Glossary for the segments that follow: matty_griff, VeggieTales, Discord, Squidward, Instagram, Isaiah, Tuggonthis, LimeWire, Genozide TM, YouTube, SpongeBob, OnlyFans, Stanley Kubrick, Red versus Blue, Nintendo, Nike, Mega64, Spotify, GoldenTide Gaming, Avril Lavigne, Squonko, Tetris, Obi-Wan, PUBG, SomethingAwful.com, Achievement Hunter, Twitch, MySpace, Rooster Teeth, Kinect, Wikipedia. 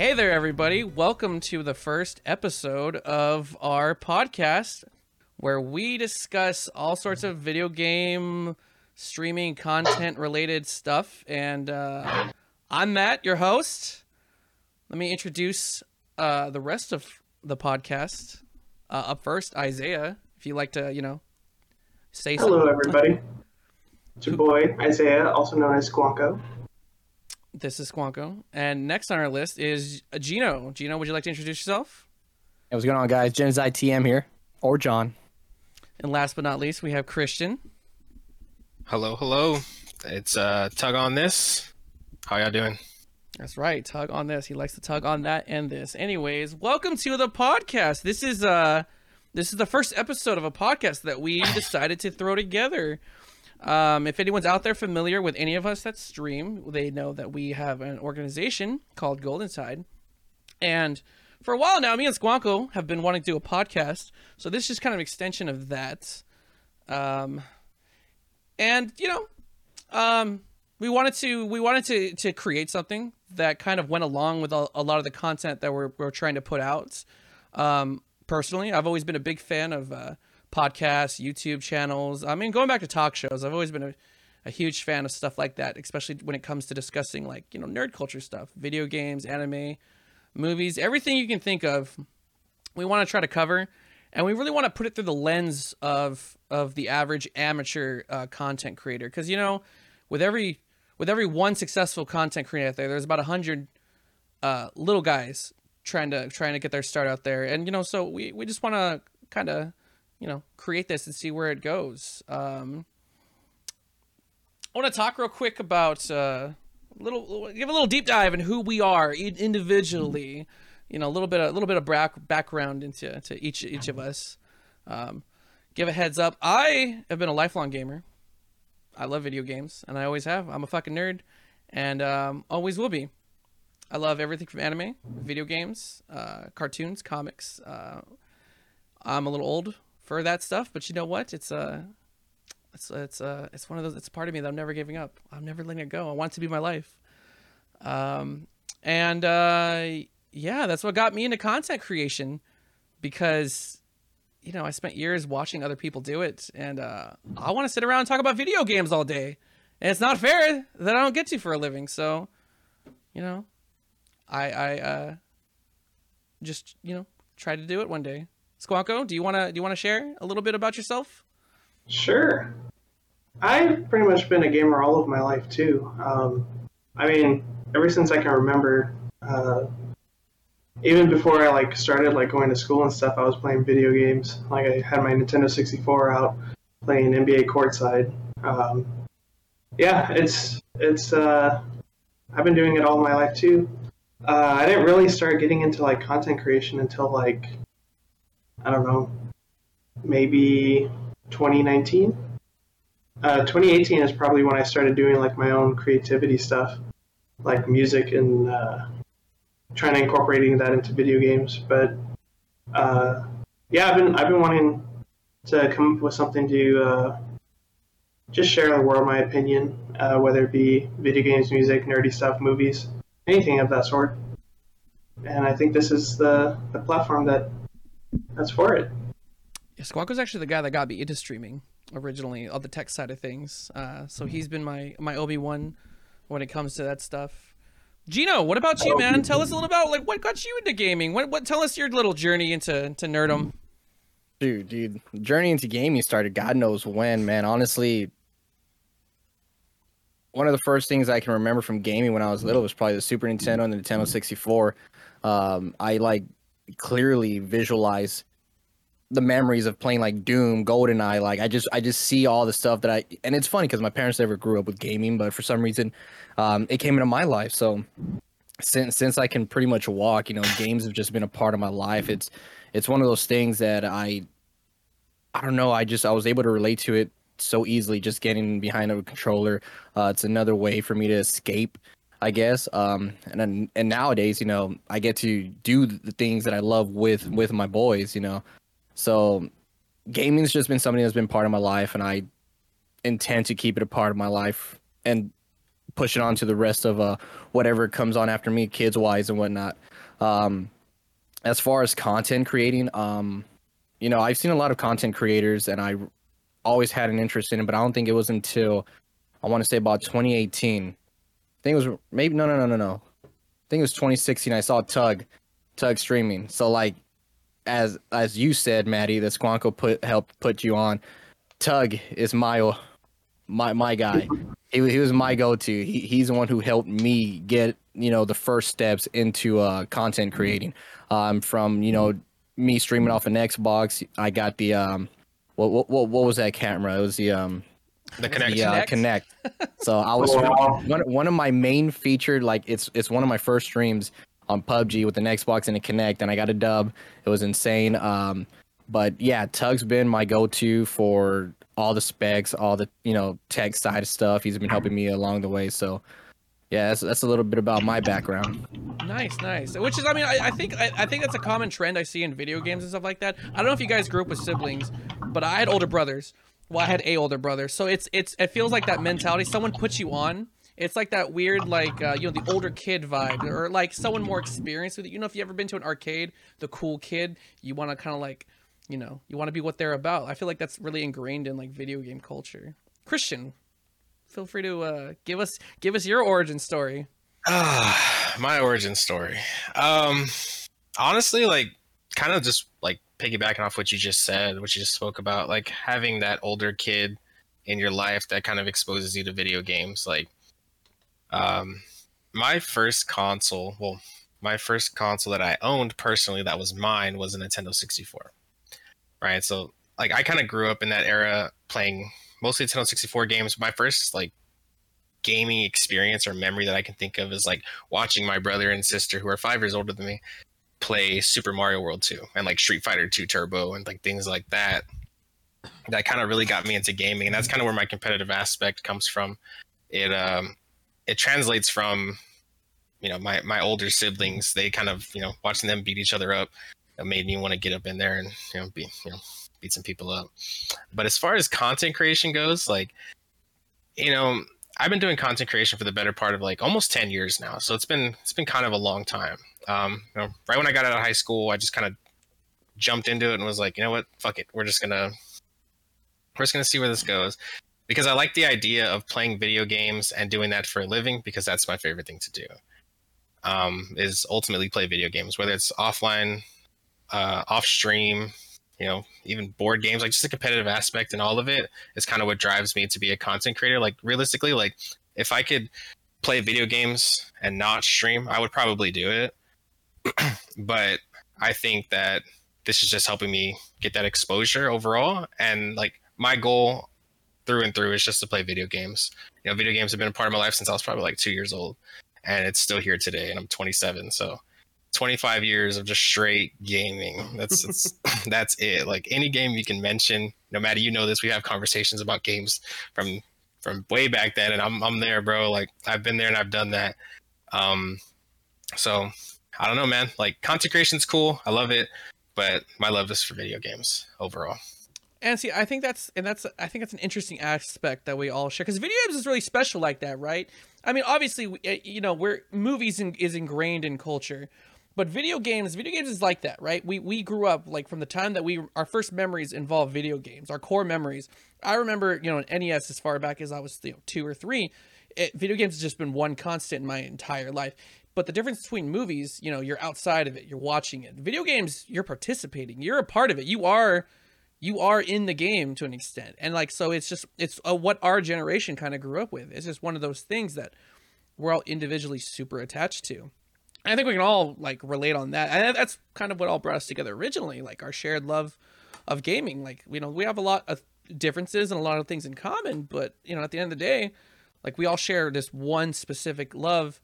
Hey there, everybody. Welcome to the first episode of our podcast where we discuss all sorts of video game streaming content related stuff. And I'm Matt, your host. Let me introduce the rest of the podcast. Up first, Isaiah, if you'd like to, say hello, something. Hello, everybody. It's your boy, Isaiah, also known as Squonko. This is Squonko. And next on our list is Gino. Gino, would you like to introduce yourself? Hey, what's going on, guys? Genozide TM here. Or John. And last but not least, we have Christian. Hello, hello. It's Tuggonthis. How y'all doing? That's right. Tuggonthis. He likes to tug on that and this. Anyways, welcome to the podcast. This is the first episode of a podcast that we decided to throw together. If anyone's out there familiar with any of us that stream, they know that we have an organization called GoldenTide. And for a while now, me and Squonko have been wanting to do a podcast. So this is just kind of an extension of that. We wanted to create something that kind of went along with a lot of the content that we're trying to put out. Personally, I've always been a big fan of, podcasts, YouTube channels. I mean, going back to talk shows, I've always been a huge fan of stuff like that, especially when it comes to discussing nerd culture stuff, video games, anime, movies, everything you can think of. We want to try to cover, and we really want to put it through the lens of the average amateur content creator. Because, with every one successful content creator out there, there's about 100 little guys trying to get their start out there. And, so we just want to kind of create this and see where it goes. I want to talk real quick about give a little deep dive in who we are individually. A little bit of background into each of us. Give a heads up. I have been a lifelong gamer. I love video games, and I always have. I'm a fucking nerd, and always will be. I love everything from anime, video games, cartoons, comics. I'm a little old for that stuff, but you know what? It's one of those. It's a part of me that I'm never giving up. I'm never letting it go. I want it to be my life. That's what got me into content creation, because I spent years watching other people do it, and I want to sit around and talk about video games all day, and it's not fair that I don't get to for a living. So, I try to do it one day. Squonko, do you wanna share a little bit about yourself? Sure. I've pretty much been a gamer all of my life too. Ever since I can remember, even before I started going to school and stuff, I was playing video games. I had my Nintendo 64 out playing NBA Courtside. I've been doing it all my life too. I didn't really start getting into content creation until maybe 2019. 2018 is probably when I started doing my own creativity stuff, like music and trying to incorporating that into video games. But I've been wanting to come up with something to just share the world my opinion, whether it be video games, music, nerdy stuff, movies, anything of that sort. And I think this is the platform that's for it. Yeah, Squawk was actually the guy that got me into streaming originally on the tech side of things. So he's been my Obi-Wan when it comes to that stuff. Gino, what about you, man? Tell us a little about what got you into gaming. What? Tell us your little journey into nerdom. Dude, the journey into gaming started God knows when, man. Honestly, one of the first things I can remember from gaming when I was little was probably the Super Nintendo and the Nintendo 64. I clearly visualize the memories of playing Doom, GoldenEye. I just see all the stuff that and it's funny because my parents never grew up with gaming, but for some reason it came into my life. So since I can pretty much walk, games have just been a part of my life. It's one of those things that I don't know, I was able to relate to it so easily, just getting behind a controller. It's another way for me to escape, I guess. And nowadays, I get to do the things that I love with my boys, So gaming's just been something that's been part of my life, and I intend to keep it a part of my life and push it on to the rest of whatever comes on after me, kids-wise and whatnot. As far as content creating, you know, I've seen a lot of content creators, and I always had an interest in it, but I don't think it was until I want to say about 2018. I think it was maybe no. I think it was 2016. I saw Tug streaming. So like, as you said, Matty, that Squonko helped put you on. Tug is my guy. He was my go-to. He's the one who helped me get, you know, the first steps into content creating. From, you know, me streaming off an Xbox, I got the what was that camera? It was the Kinect. Kinect. So I was one of my main featured, like it's one of my first streams on PUBG with an Xbox and a Kinect, and I got a dub. It was insane. But yeah, Tug's been my go-to for all the specs, all the, you know, tech side of stuff. He's been helping me along the way. So yeah, that's a little bit about my background. Nice. Which is, I mean, I think that's a common trend I see in video games and stuff like that. I don't know if you guys grew up with siblings, but I had older brothers. Well, I had a older brother. So it feels like that mentality. Someone puts you on. It's like that weird, like, you know, the older kid vibe, or like someone more experienced with it. You know, if you ever been to an arcade, the cool kid, you want to kind of like, you know, you want to be what they're about. I feel like that's really ingrained in like video game culture. Christian, feel free to give us your origin story. My origin story. Honestly, like, kind of just like piggybacking off what you just said, what you just spoke about, like having that older kid in your life that kind of exposes you to video games. Like, my first console that I owned personally that was mine was a Nintendo 64. Right, so like I kind of grew up in that era playing mostly Nintendo 64 games. My first like gaming experience or memory that I can think of is like watching my brother and sister, who are 5 years older than me, play Super Mario World 2 and like Street Fighter 2 Turbo and like things like that. That kind of really got me into gaming, and that's kind of where my competitive aspect comes from. It translates from, you know, my older siblings. They kind of, you know, watching them beat each other up. It made me want to get up in there and, you know, beat some people up. But as far as content creation goes, like, you know, I've been doing content creation for the better part of like almost 10 years now. So it's been kind of a long time. You know, right when I got out of high school, I just kind of jumped into it and was like, you know what, fuck it. We're just gonna see where this goes, because I like the idea of playing video games and doing that for a living, because that's my favorite thing to do. Is ultimately play video games, whether it's offline, off stream, you know, even board games, like just the competitive aspect and all of it is kind of what drives me to be a content creator. Like realistically, like if I could play video games and not stream, I would probably do it. But I think that this is just helping me get that exposure overall. And like my goal through and through is just to play video games. You know, video games have been a part of my life since I was probably like 2 years old, and it's still here today, and I'm 27. So 25 years of just straight gaming. That's it. Like any game you can mention, no matter, you know this, we have conversations about games from way back then, and I'm there, bro. Like I've been there and I've done that. So I don't know, man, like content creation's cool. I love it, but my love is for video games overall. And see, I think that's an interesting aspect that we all share, because video games is really special like that, right? I mean, obviously, you know, movies is ingrained in culture, but video games is like that, right? We grew up like from the time that our first memories involve video games, our core memories. I remember, you know, an NES as far back as I was, you know, 2 or 3. Video games has just been one constant in my entire life. But the difference between movies, you know, you're outside of it, you're watching it. Video games, you're participating, you're a part of it, you are in the game to an extent. And like, so it's what our generation kind of grew up with. It's just one of those things that we're all individually super attached to. And I think we can all like relate on that. And that's kind of what all brought us together originally, like our shared love of gaming. Like, you know, we have a lot of differences and a lot of things in common, but you know, at the end of the day, like we all share this one specific love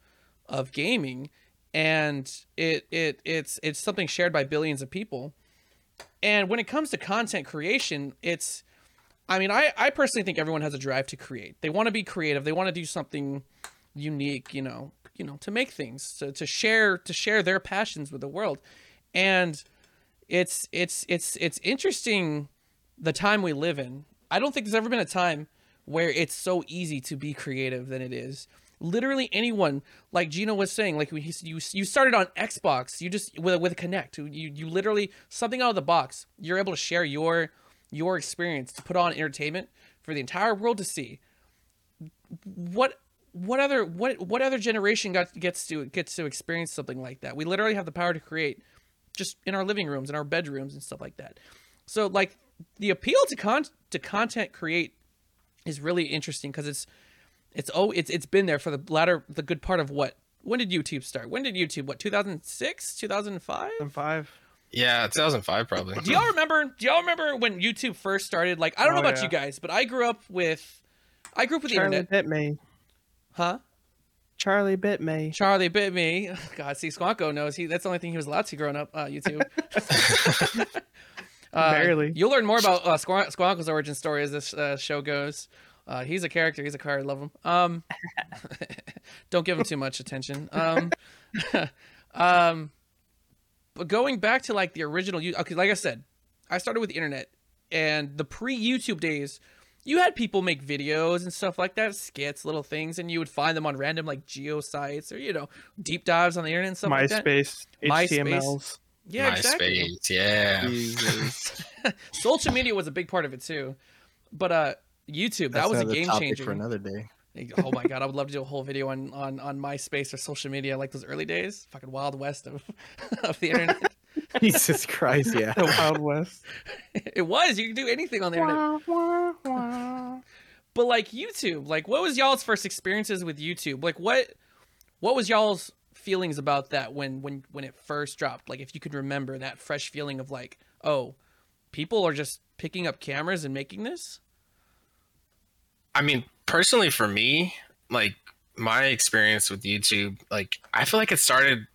of gaming, and it's something shared by billions of people. And when it comes to content creation, it's, I mean, I personally think everyone has a drive to create. They want to be creative. They want to do something unique, you know, to make things, to share their passions with the world. And it's interesting the time we live in. I don't think there's ever been a time where it's so easy to be creative than it is. literally anyone, like Gino was saying, like you started on Xbox, you just with Kinect, you literally something out of the box, you're able to share your experience to put on entertainment for the entire world to see. What other generation gets to experience something like that? We literally have the power to create just in our living rooms and our bedrooms and stuff like that. So like the appeal to content create is really interesting because it's been there for the good part of what? When did YouTube start? When did YouTube? What, 2006, 2005? 2005. Yeah, 2005 probably. Do y'all remember when YouTube first started? Like, I don't know about you guys, but I grew up with the internet. Charlie bit me. Huh? Charlie bit me. Charlie bit me. Oh, God, see, Squonko knows. That's the only thing he was allowed to growing up. YouTube. Barely. You'll learn more about Squonko's origin story as this show goes. He's a character. He's a card. I love him. Don't give him too much attention. But going back to like the original, okay, like I said, I started with the internet and the pre-YouTube days. You had people make videos and stuff like that, skits, little things, and you would find them on random like geo sites or, you know, deep dives on the internet and stuff like that. MySpace. Yeah, exactly. MySpace, yeah. Social media was a big part of it too. But YouTube, that was a game changer. For another day. Oh my God, I would love to do a whole video on MySpace or social media, like those early days. Fucking Wild West of the internet. Jesus Christ, yeah. The Wild West. It was. You could do anything on the internet. Wah, wah, wah. But like YouTube, like what was y'all's first experiences with YouTube? Like what was y'all's feelings about that when it first dropped? Like if you could remember that fresh feeling of like, oh, people are just picking up cameras and making this? I mean, personally for me, like my experience with YouTube, like I feel like it started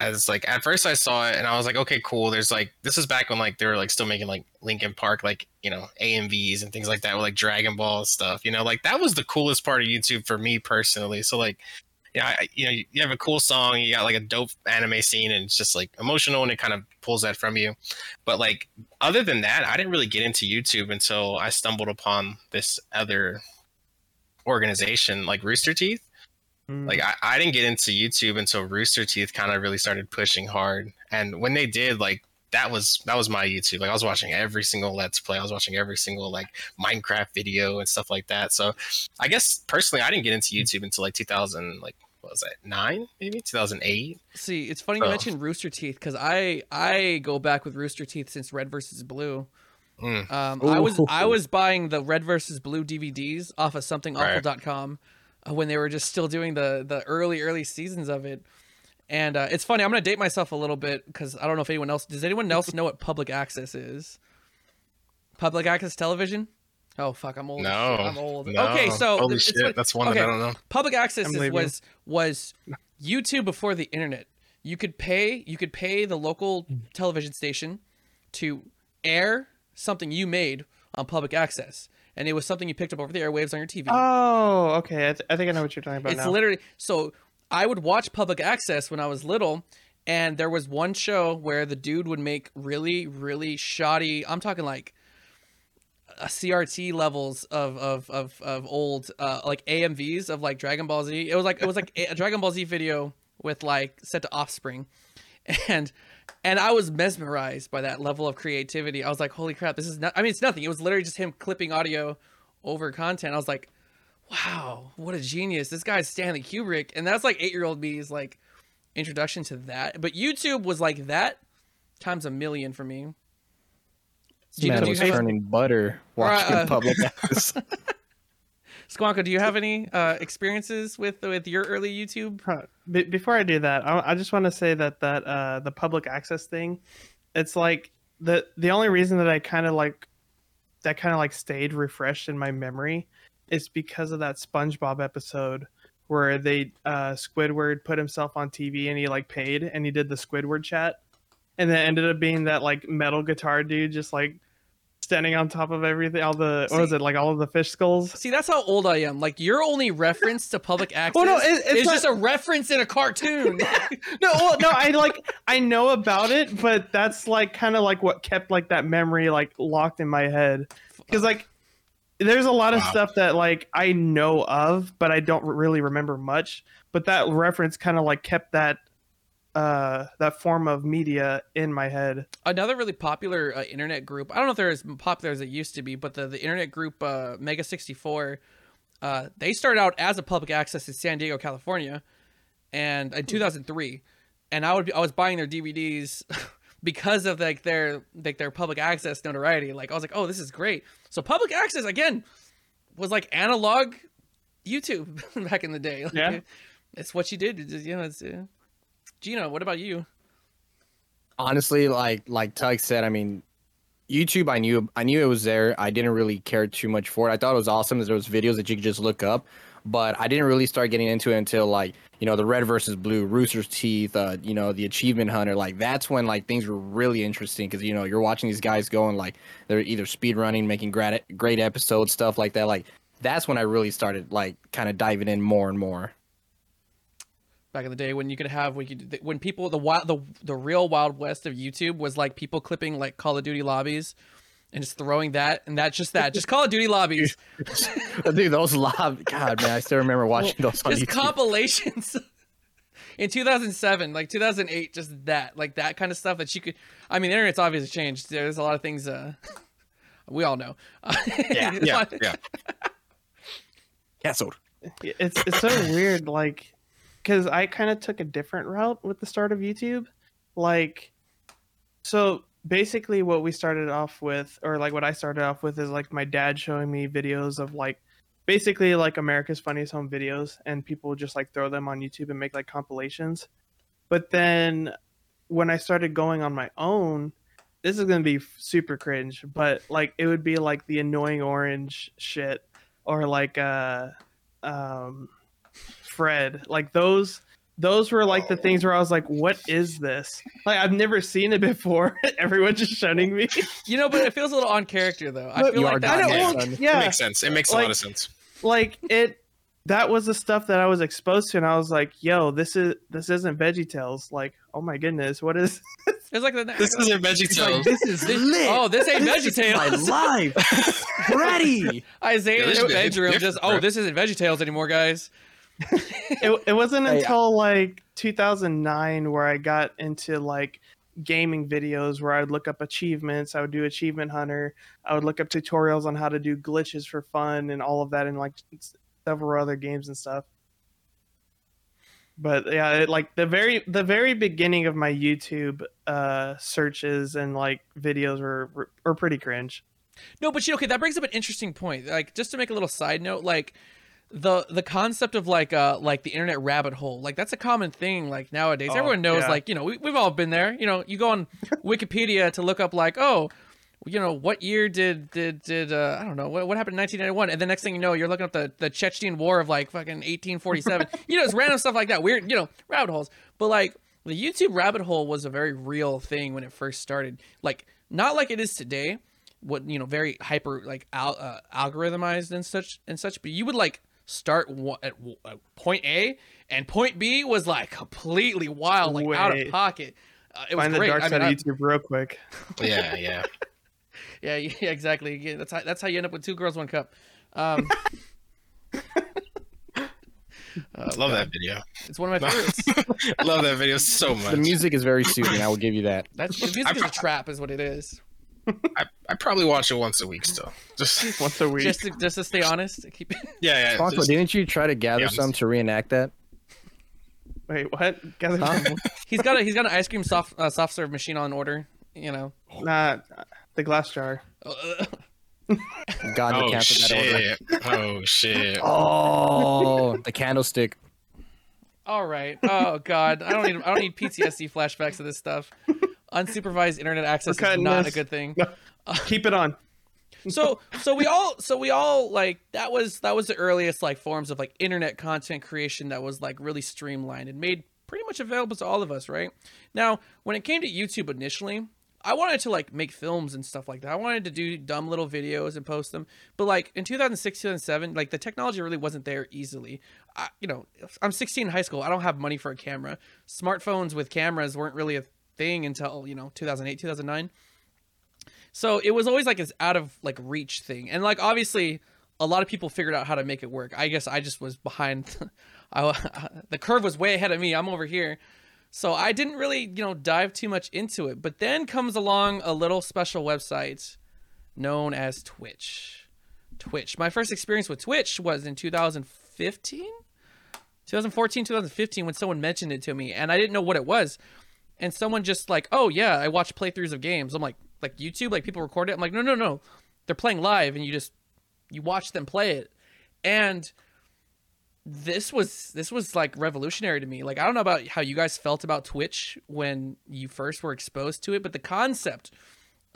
as like at first I saw it and I was like, okay, cool. There's like, this is back when like they were like still making like Linkin Park, like, you know, AMVs and things like that with like Dragon Ball stuff, you know, like that was the coolest part of YouTube for me personally. So like, yeah, you know, you have a cool song, you got like a dope anime scene and it's just like emotional and it kind of pulls that from you. But like, other than that, I didn't really get into YouTube until I stumbled upon this other organization like Rooster Teeth. Like I didn't get into YouTube until Rooster Teeth kind of really started pushing hard, and when they did, like that was my YouTube. Like I was watching every single Let's Play, I was watching every single like Minecraft video and stuff like that. So I guess personally I didn't get into YouTube until like 2000, like what was that, 9 maybe 2008. See, it's funny you mentioned Rooster Teeth because I go back with Rooster Teeth since Red versus Blue. I was buying the Red versus Blue DVDs off of SomethingAwful.com when they were just still doing the early seasons of it. And it's funny, I'm gonna date myself a little bit because I don't know if anyone else does. Anyone else know what public access is? Public access television? Oh fuck, I'm old. No, I'm old. No. Okay, so holy shit, that's one that I don't know. Public access was YouTube before the internet. You could pay the local television station to air something you made on public access, and it was something you picked up over the airwaves on your TV. Oh, okay. I think I know what you're talking about. It's now. Literally, so I would watch public access when I was little, and there was one show where the dude would make really, really shoddy. I'm talking like CRT levels of old like AMVs of like Dragon Ball Z. It was like a Dragon Ball Z video with like set to Offspring, and I was mesmerized by that level of creativity. I was like, holy crap, this is not, I mean, it's nothing. It was literally just him clipping audio over content. I was like, wow, what a genius. This guy's Stanley Kubrick. And that's like 8-year-old me's like introduction to that. But YouTube was like that times a million for me. Man, I was churning butter watching public access. Squonko, do you have any experiences with your early YouTube? Before I do that, I just want to say that the public access thing, it's like the only reason that I kind of like stayed refreshed in my memory is because of that SpongeBob episode where they Squidward put himself on TV and he like paid and he did the Squidward chat, and then ended up being that like metal guitar dude just like standing on top of everything, all the, what was it, like all of the fish skulls? See, that's how old I am. Like, your only reference to public access it's just a reference in a cartoon. No, I know about it, but that's like kind of like what kept like that memory like locked in my head. Because like There's a lot of stuff that like I know of, but I don't really remember much. But that reference kind of like kept that that form of media in my head. Another really popular internet group. I don't know if they're as popular as it used to be, but the internet group Mega64. They started out as a public access in San Diego, California, and in 2003. And I was buying their DVDs because of like their public access notoriety. Like I was like, oh, this is great. So public access again was like analog YouTube back in the day. Like, yeah, it's what you did. You know, it's, Gino, what about you? Honestly, like Tug said, I mean, YouTube, I knew it was there. I didn't really care too much for it. I thought it was awesome that there was videos that you could just look up, but I didn't really start getting into it until like, you know, the Red versus Blue, Rooster Teeth, you know, the Achievement Hunter. Like that's when like things were really interesting because, you know, you're watching these guys go and like they're either speedrunning, making great episodes, stuff like that. Like that's when I really started like kind of diving in more and more. Back in the day when you could have when people the real Wild West of YouTube was like people clipping like Call of Duty lobbies and just throwing that and just Call of Duty lobbies. Dude, those lobbies, God man, I still remember watching those on YouTube. Compilations in 2007, like 2008, just that kind of stuff that you could. I mean, the internet's obviously changed. There's a lot of things we all know. Yeah. Cancelled. It's so weird, like. Because I kind of took a different route with the start of YouTube. Like, so basically what we started off with, or like what I started off with is like my dad showing me videos of like, basically like America's Funniest Home Videos, and people just like throw them on YouTube and make like compilations. But then when I started going on my own, this is going to be super cringe, but like it would be like the Annoying Orange shit or like, Fred, like those were like the things where I was like, what is this? Like I've never seen it before. Everyone's just shunning me, you know, but it feels a little on character though. I feel like that. It makes sense. It makes like, a lot of sense. Like that was the stuff that I was exposed to, and I was like, yo, this isn't VeggieTales. Like, oh my goodness, what is this? It's like this isn't VeggieTales. Like, this is lit. Oh, this ain't VeggieTales. My life. Ready. Isaiah in his bedroom just, oh, this isn't VeggieTales anymore, guys. it wasn't until like 2009 where I got into like gaming videos where I would look up achievements. I would do Achievement Hunter. I would look up tutorials on how to do glitches for fun and all of that, and like several other games and stuff. But yeah, like the very beginning of my YouTube searches and like videos were pretty cringe. No, but okay, that brings up an interesting point. Like just to make a little side note, like. The concept of like the internet rabbit hole, like that's a common thing like nowadays. Everyone knows, yeah. Like, you know, we've all been there. You know, you go on Wikipedia to look up like, oh, you know, what year did I don't know what happened in 1991, and the next thing you know, you're looking up the Chechen War of like fucking 1847. You know, it's random stuff like that. Weird, you know, rabbit holes. But like the YouTube rabbit hole was a very real thing when it first started. Like not like it is today. What, you know, very hyper like algorithmized and such. But you would like. Start at point A, and point B was like completely wild, like out of pocket. It was great. Find the dark side of YouTube real quick. Yeah. yeah, exactly. Yeah, that's how you end up with 2 Girls, 1 Cup. Love that video. It's one of my favorites. I love that video so much. The music is very soothing. I will give you that. That's the music is a trap, is what it is. I probably watch it once a week still. Just once a week. Just to stay honest. Keep it. Yeah. Squonko, didn't you try to gather some to reenact that? Wait, what? Gather some? He's got an ice cream soft serve machine on order. You know. Nah, the glass jar. God, the candlestick. Oh shit. Oh, the candlestick. All right. Oh God, I don't need PTSD flashbacks of this stuff. Unsupervised internet access is not a good thing. No. Keep it on. So we all like that was the earliest like forms of like internet content creation that was like really streamlined and made pretty much available to all of us, right? Now, when it came to YouTube initially, I wanted to like make films and stuff like that. I wanted to do dumb little videos and post them. But like in 2006, 2007, like the technology really wasn't there easily. I'm 16 in high school. I don't have money for a camera. Smartphones with cameras weren't really a thing until, you know, 2008, 2009. So it was always like this out of like reach thing. And like, obviously a lot of people figured out how to make it work. I guess I just was behind. The curve was way ahead of me. I'm over here. So I didn't really, you know, dive too much into it. But then comes along a little special website known as Twitch. My first experience with Twitch was in 2014, 2015, when someone mentioned it to me and I didn't know what it was. And someone just like, oh yeah, I watch playthroughs of games. I'm like YouTube, like people record it. I'm like, no, no, no. They're playing live and you just, you watch them play it. And this was like revolutionary to me. Like, I don't know about how you guys felt about Twitch when you first were exposed to it, but the concept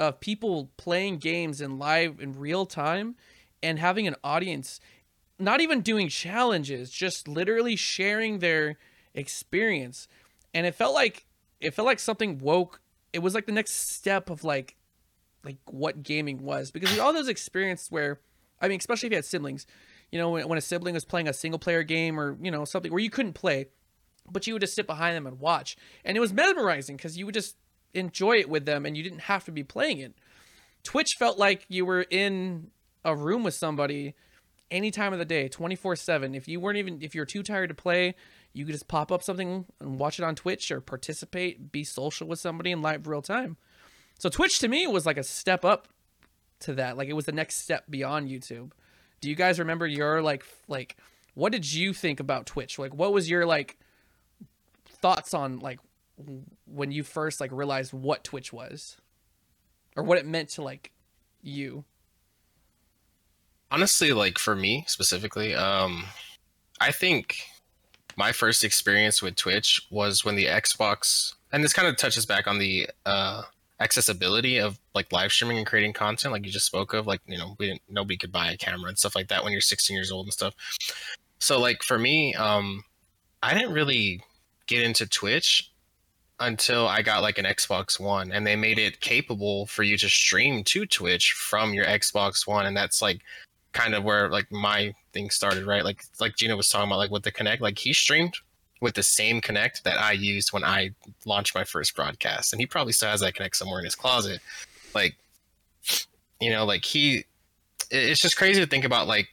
of people playing games in live in real time and having an audience, not even doing challenges, just literally sharing their experience. And it felt like something woke. It was like the next step of like what gaming was, because we all those experiences where, I mean, especially if you had siblings, you know, when a sibling was playing a single player game or, you know, something where you couldn't play, but you would just sit behind them and watch. And it was mesmerizing because you would just enjoy it with them and you didn't have to be playing it. Twitch felt like you were in a room with somebody any time of the day, 24/7. If you're too tired to play, you could just pop up something and watch it on Twitch or participate, be social with somebody in live real time. So Twitch to me was like a step up to that. Like, it was the next step beyond YouTube. Do you guys remember your like what did you think about Twitch? Like, what was your like thoughts on like when you first like realized what Twitch was or what it meant to like you? Honestly, like for me specifically, I think my first experience with Twitch was when the Xbox, and this kind of touches back on the accessibility of like live streaming and creating content, like you just spoke of, like, you know, nobody could buy a camera and stuff like that when you're 16 years old and stuff. So like for me, I didn't really get into Twitch until I got like an Xbox One, and they made it capable for you to stream to Twitch from your Xbox One. And that's like kind of where like my thing started, right? Like Gina was talking about, like with the Kinect, like he streamed with the same Kinect that I used when I launched my first broadcast. And he probably still has that Kinect somewhere in his closet. Like, you know, like it's just crazy to think about, like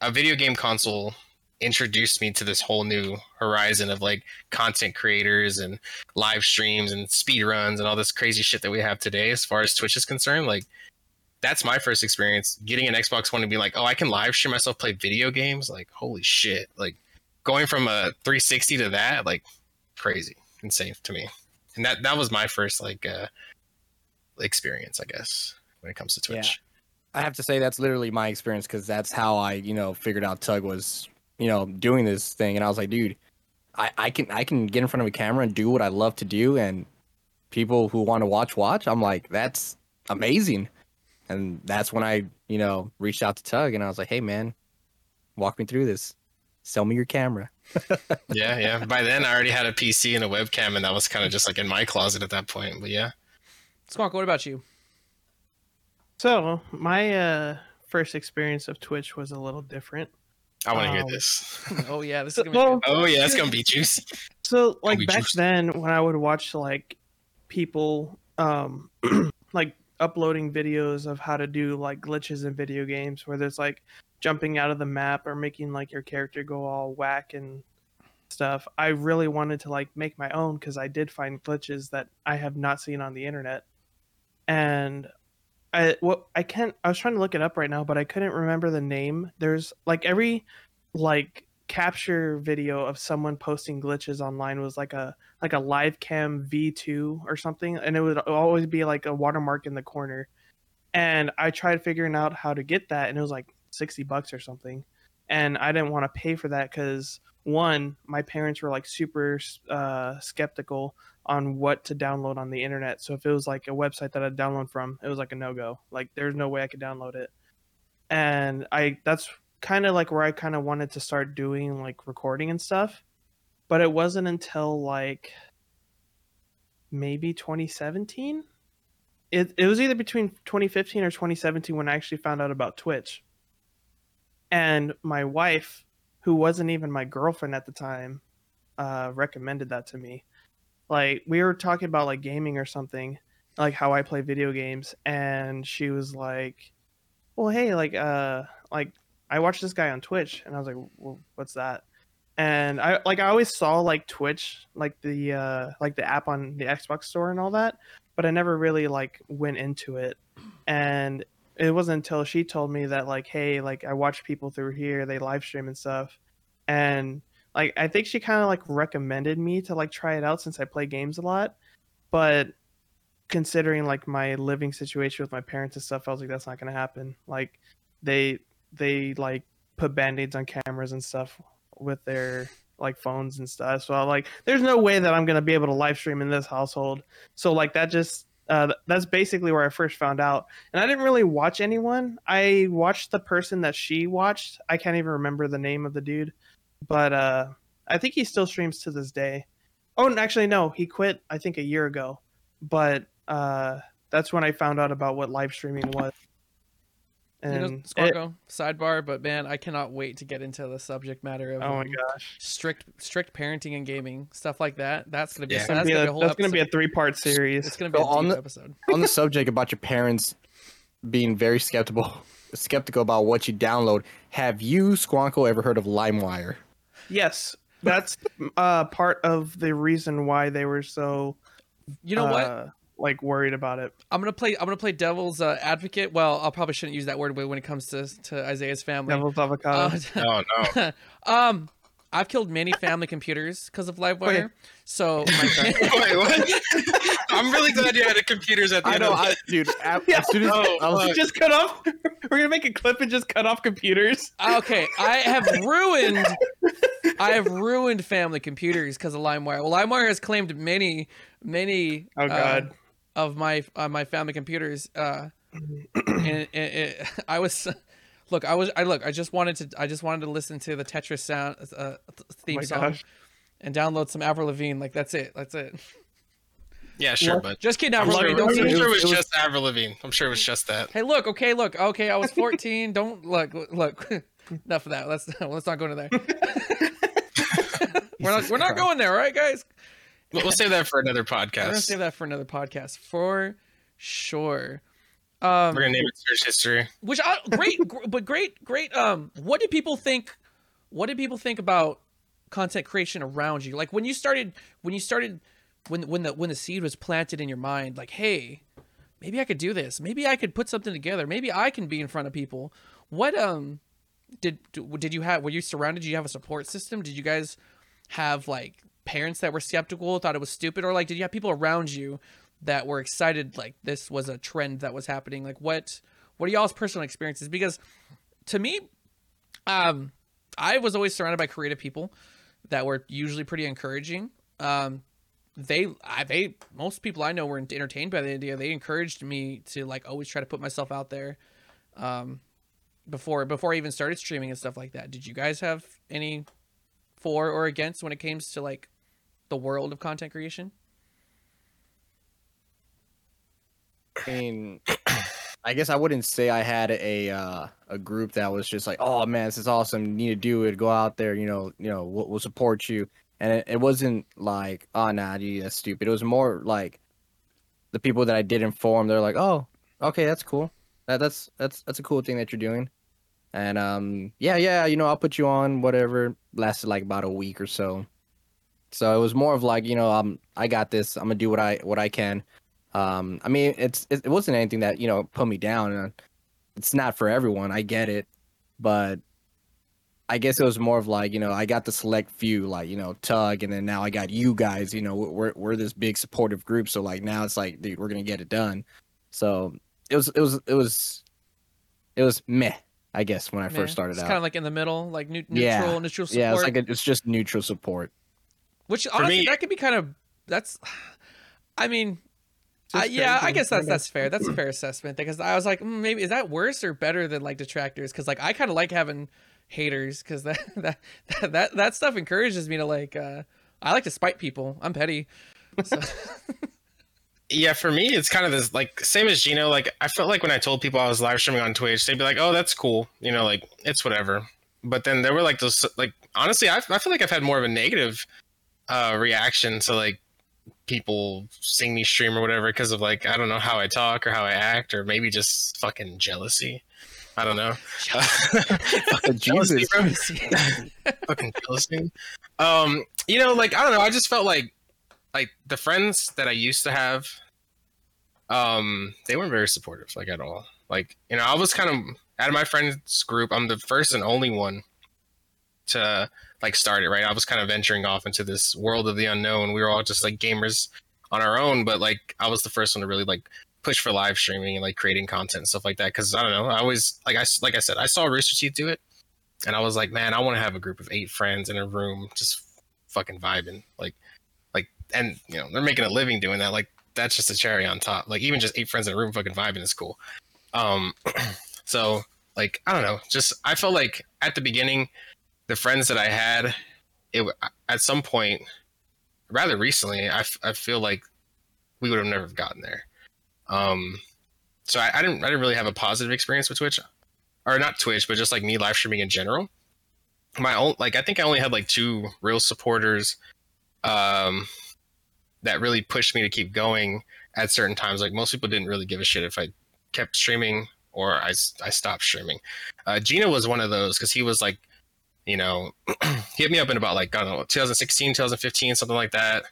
a video game console introduced me to this whole new horizon of like content creators and live streams and speed runs and all this crazy shit that we have today, as far as Twitch is concerned. Like, that's my first experience getting an Xbox One and being like, oh, I can live stream myself play video games. Like, holy shit. Like, going from a 360 to that, like, crazy, insane to me. And that was my first like experience, I guess, when it comes to Twitch. Yeah. I have to say that's literally my experience, because that's how I, you know, figured out Tug was, you know, doing this thing. And I was like, dude, I can get in front of a camera and do what I love to do, and people who want to watch. I'm like, that's amazing. And that's when I, you know, reached out to Tug and I was like, hey, man, walk me through this. Sell me your camera. Yeah. By then, I already had a PC and a webcam, and that was kind of just like in my closet at that point. But yeah. Squonk, what about you? So my first experience of Twitch was a little different. I want to hear this. Oh, yeah. This is going to be good. Oh, yeah. It's going to be juicy. So like back then when I would watch like people like uploading videos of how to do like glitches in video games, where there's like jumping out of the map or making like your character go all whack and stuff, I really wanted to like make my own, because I did find glitches that I have not seen on the internet. And I was trying to look it up right now, but I couldn't remember the name. There's like every like capture video of someone posting glitches online was like a live cam V2 or something, and it would always be like a watermark in the corner. And I tried figuring out how to get that, and it was like $60 or something, and I didn't want to pay for that, because one, my parents were like super skeptical on what to download on the internet. So if it was like a website that I'd download from, it was like a no-go. Like, there's no way I could download it. And that's kind of like where I kind of wanted to start doing like recording and stuff. But it wasn't until like maybe 2017. It was either between 2015 or 2017 when I actually found out about Twitch. And my wife, who wasn't even my girlfriend at the time, recommended that to me. Like, we were talking about like gaming or something, like how I play video games, and she was like, well, hey, like I watched this guy on Twitch, and I was like, well, what's that? And I always saw like Twitch, like the app on the Xbox store and all that, but I never really like went into it. And it wasn't until she told me that like, hey, like I watch people through here, they live stream and stuff. And like, I think she kind of like recommended me to like try it out since I play games a lot, but considering like my living situation with my parents and stuff, I was like, that's not going to happen. Like they like put band-aids on cameras and stuff with their like phones and stuff, so I'm like, there's no way that I'm gonna be able to live stream in this household. So like that just that's basically where I first found out. And I didn't really watch anyone. I watched the person that she watched. I can't even remember the name of the dude, but I think he still streams to this day. Oh, actually no, he quit I think a year ago, but that's when I found out about what live streaming was. And Squonko, sidebar, but man, I cannot wait to get into the subject matter of strict parenting and gaming stuff like that. That's gonna be a three-part series. It's gonna be a deep episode. On the subject about your parents being very skeptical about what you download. Have you, Squonko, ever heard of LimeWire? Yes, that's part of the reason why they were so. You know what? Like worried about it. I'm gonna play devil's advocate. Well, I probably shouldn't use that word when it comes to Isaiah's family. Devil's avocado. Oh no. I've killed many family computers because of LiveWire. Wait. So. Wait, what? I'm really glad you added computers at the end. Just cut off. We're gonna make a clip and just cut off computers. Okay, I have ruined family computers because of LimeWire. Well, LimeWire has claimed many. Oh God. Of my family computers, and I just wanted to listen to the Tetris sound theme song, and download some Avril Lavigne. Like that's it. Yeah, sure, yeah. But just kidding. I'm sure it was just Avril Lavigne. I'm sure it was just that. Hey, look. Okay. I was 14. Don't look. Enough of that. Let's not go into there. we're not going there, all right, guys? We'll save that for another podcast. We're gonna save that for another podcast for sure. We're gonna name it Search History. Great. What did people think about content creation around you? Like when the seed was planted in your mind, like, hey, maybe I could do this. Maybe I could put something together. Maybe I can be in front of people. What did you have a support system? Did you guys have like parents that were skeptical, thought it was stupid, or like did you have people around you that were excited, like this was a trend that was happening? Like what are y'all's personal experiences? Because to me, I was always surrounded by creative people that were usually pretty encouraging. Most people I know were entertained by the idea. They encouraged me to like always try to put myself out there before I even started streaming and stuff like that. Did you guys have any for or against when it came to like the world of content creation? I mean, I guess I wouldn't say I had a group that was just like, oh man, this is awesome, you need to do it, go out there, you know, we'll support you. And it wasn't like, oh nah, dude, that's stupid. It was more like the people that I did inform, they're like, oh, okay, that's cool. That's a cool thing that you're doing. And yeah, you know, I'll put you on whatever. Lasted like about a week or so. So it was more of like, you know, I got this. I'm gonna do what I can. I mean, it wasn't anything that, you know, put me down. It's not for everyone. I get it, but I guess it was more of like, you know, I got the select few, like, you know, Tug, and then now I got you guys. You know, we're this big supportive group. So like now it's like, dude, we're gonna get it done. So it was meh. I guess when I first started out, it's kind of like in the middle, like neutral support. Yeah, it's just neutral support. Which honestly, that could be kind of I guess that's fair. That's a fair assessment, because I was like, maybe is that worse or better than like detractors? Because like I kind of like having haters, because that stuff encourages me to like I like to spite people. I'm petty. So. Yeah, for me, it's kind of this, like, same as Gino. Like, I felt like when I told people I was live streaming on Twitch, they'd be like, oh, that's cool. You know, like, it's whatever. But then there were, like, those, like, honestly, I feel like I've had more of a negative reaction to, like, people seeing me stream or whatever because of, like, I don't know, how I talk or how I act, or maybe just fucking jealousy. I don't know. Jesus. Fucking jealousy. You know, like, I don't know. I just felt like the friends that I used to have, they weren't very supportive, like, at all. Like, you know, I was kind of out of my friends group. I'm the first and only one to, like, start it, right? I was kind of venturing off into this world of the unknown. We were all just, like, gamers on our own, but, like, I was the first one to really, like, push for live streaming and, like, creating content and stuff like that. Cause I don't know, I always, like I said, I saw Rooster Teeth do it and I was like, man, I want to have a group of 8 friends in a room, just fucking vibing. Like, and you know, they're making a living doing that. Like, that's just a cherry on top. Like, even just 8 friends in a room fucking vibing is cool. So like, I don't know, just, I felt like at the beginning, the friends that I had, it at some point, rather recently, I feel like we would have never gotten there. So I didn't really have a positive experience with Twitch, or not Twitch, but just like me live streaming in general. My own, like, I think I only had like 2 real supporters, that really pushed me to keep going at certain times. Like, most people didn't really give a shit if I kept streaming or I stopped streaming. Gina was one of those, cause he was like, you know, he hit me up in about, like, I don't know, 2016, 2015, something like that.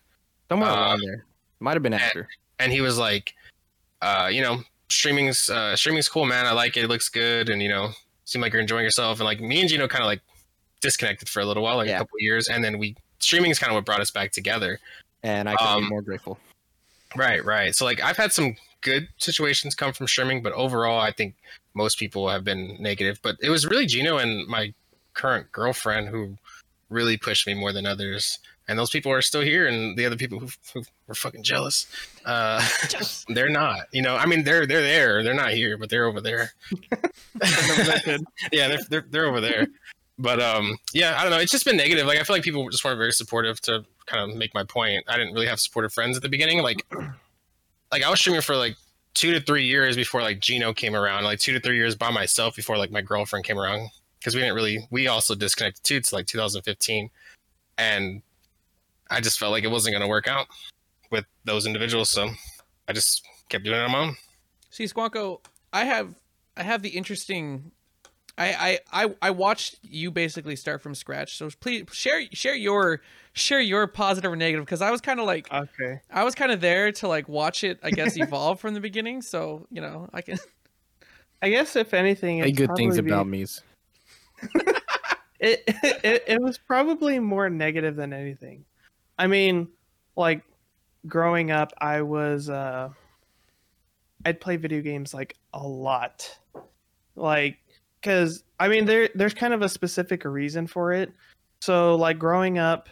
Somewhere around there. Might have been after. And he was like, you know, streaming's cool, man. I like it. It looks good. And, you know, seem like you're enjoying yourself. And, like, me and Gino kind of, like, disconnected for a little while, like a couple of years. And then streaming's kind of what brought us back together. And I couldn't be more grateful. Right, right. So, like, I've had some good situations come from streaming, but overall, I think most people have been negative. But it was really Gino and my current girlfriend who really pushed me more than others, and those people are still here, and the other people who were fucking jealous, they're not, you know, I mean, they're there, they're not here, but they're over there. Yeah, they're over there. But yeah, I don't know, it's just been negative. Like, I feel like people just weren't very supportive. To kind of make my point, I didn't really have supportive friends at the beginning. Like I was streaming for like 2 to 3 years before like Gino came around, like 2 to 3 years by myself before like my girlfriend came around. Because we also disconnected too. It's like 2015, and I just felt like it wasn't going to work out with those individuals, so I just kept doing it on my own. See, Squonko, I have the interesting. I watched you basically start from scratch. So please share your positive or negative, because I was kind of like, okay, I was kind of there to like watch it, I guess, evolve from the beginning. So you know, I can. I guess if anything, it's good things about me's. it was probably more negative than anything. I mean, like, growing up, I was I'd play video games like a lot, like, because I mean there's kind of a specific reason for it. So like growing up,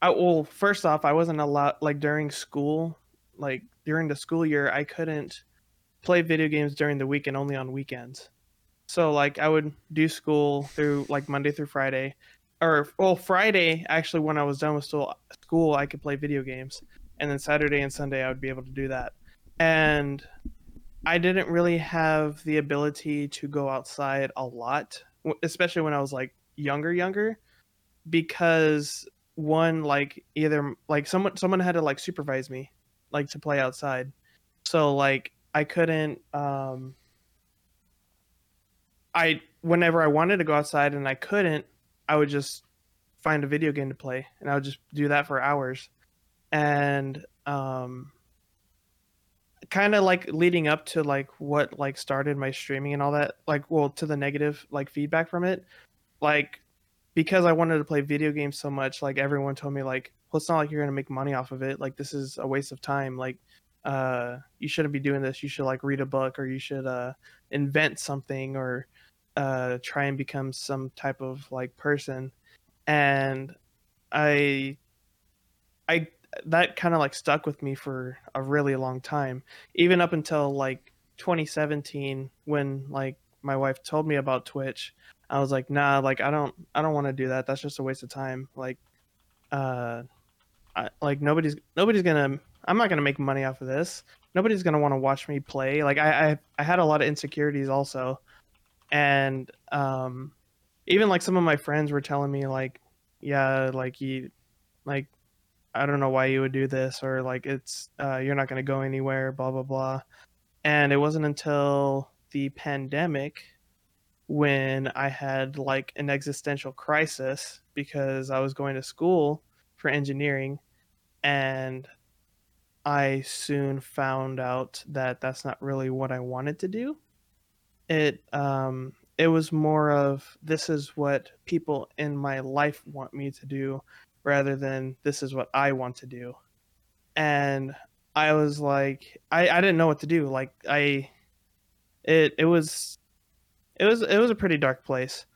well, first off, I wasn't allowed, like, during school, like during the school year, I couldn't play video games during the week and only on weekends. So, like, I would do school through, like, Monday through Friday. Or, well, Friday, actually, when I was done with school, I could play video games. And then Saturday and Sunday, I would be able to do that. And I didn't really have the ability to go outside a lot, especially when I was, like, younger. Because, one, like, either, like, someone had to, like, supervise me, like, to play outside. So, like, I couldn't... whenever I wanted to go outside and I couldn't, I would just find a video game to play, and I would just do that for hours. And kind of like leading up to like what like started my streaming and all that, like, well, to the negative like feedback from it, like, because I wanted to play video games so much, like, everyone told me like, well, it's not like you're going to make money off of it. Like, this is a waste of time. Like, you shouldn't be doing this. You should like read a book, or you should invent something, or try and become some type of like person. And I that kind of like stuck with me for a really long time, even up until like 2017, when like my wife told me about Twitch. I was like, nah, like I don't want to do that. That's just a waste of time. Like, I'm not going to make money off of this. Nobody's going to want to watch me play. Like, I had a lot of insecurities also. And even, like, some of my friends were telling me, like, yeah, like, you, like, I don't know why you would do this, or like it's you're not going to go anywhere, blah, blah, blah. And it wasn't until the pandemic when I had like an existential crisis because I was going to school for engineering, and I soon found out that that's not really what I wanted to do. It was more of, this is what people in my life want me to do, rather than this is what I want to do. And I was like, I didn't know what to do. Like it was a pretty dark place.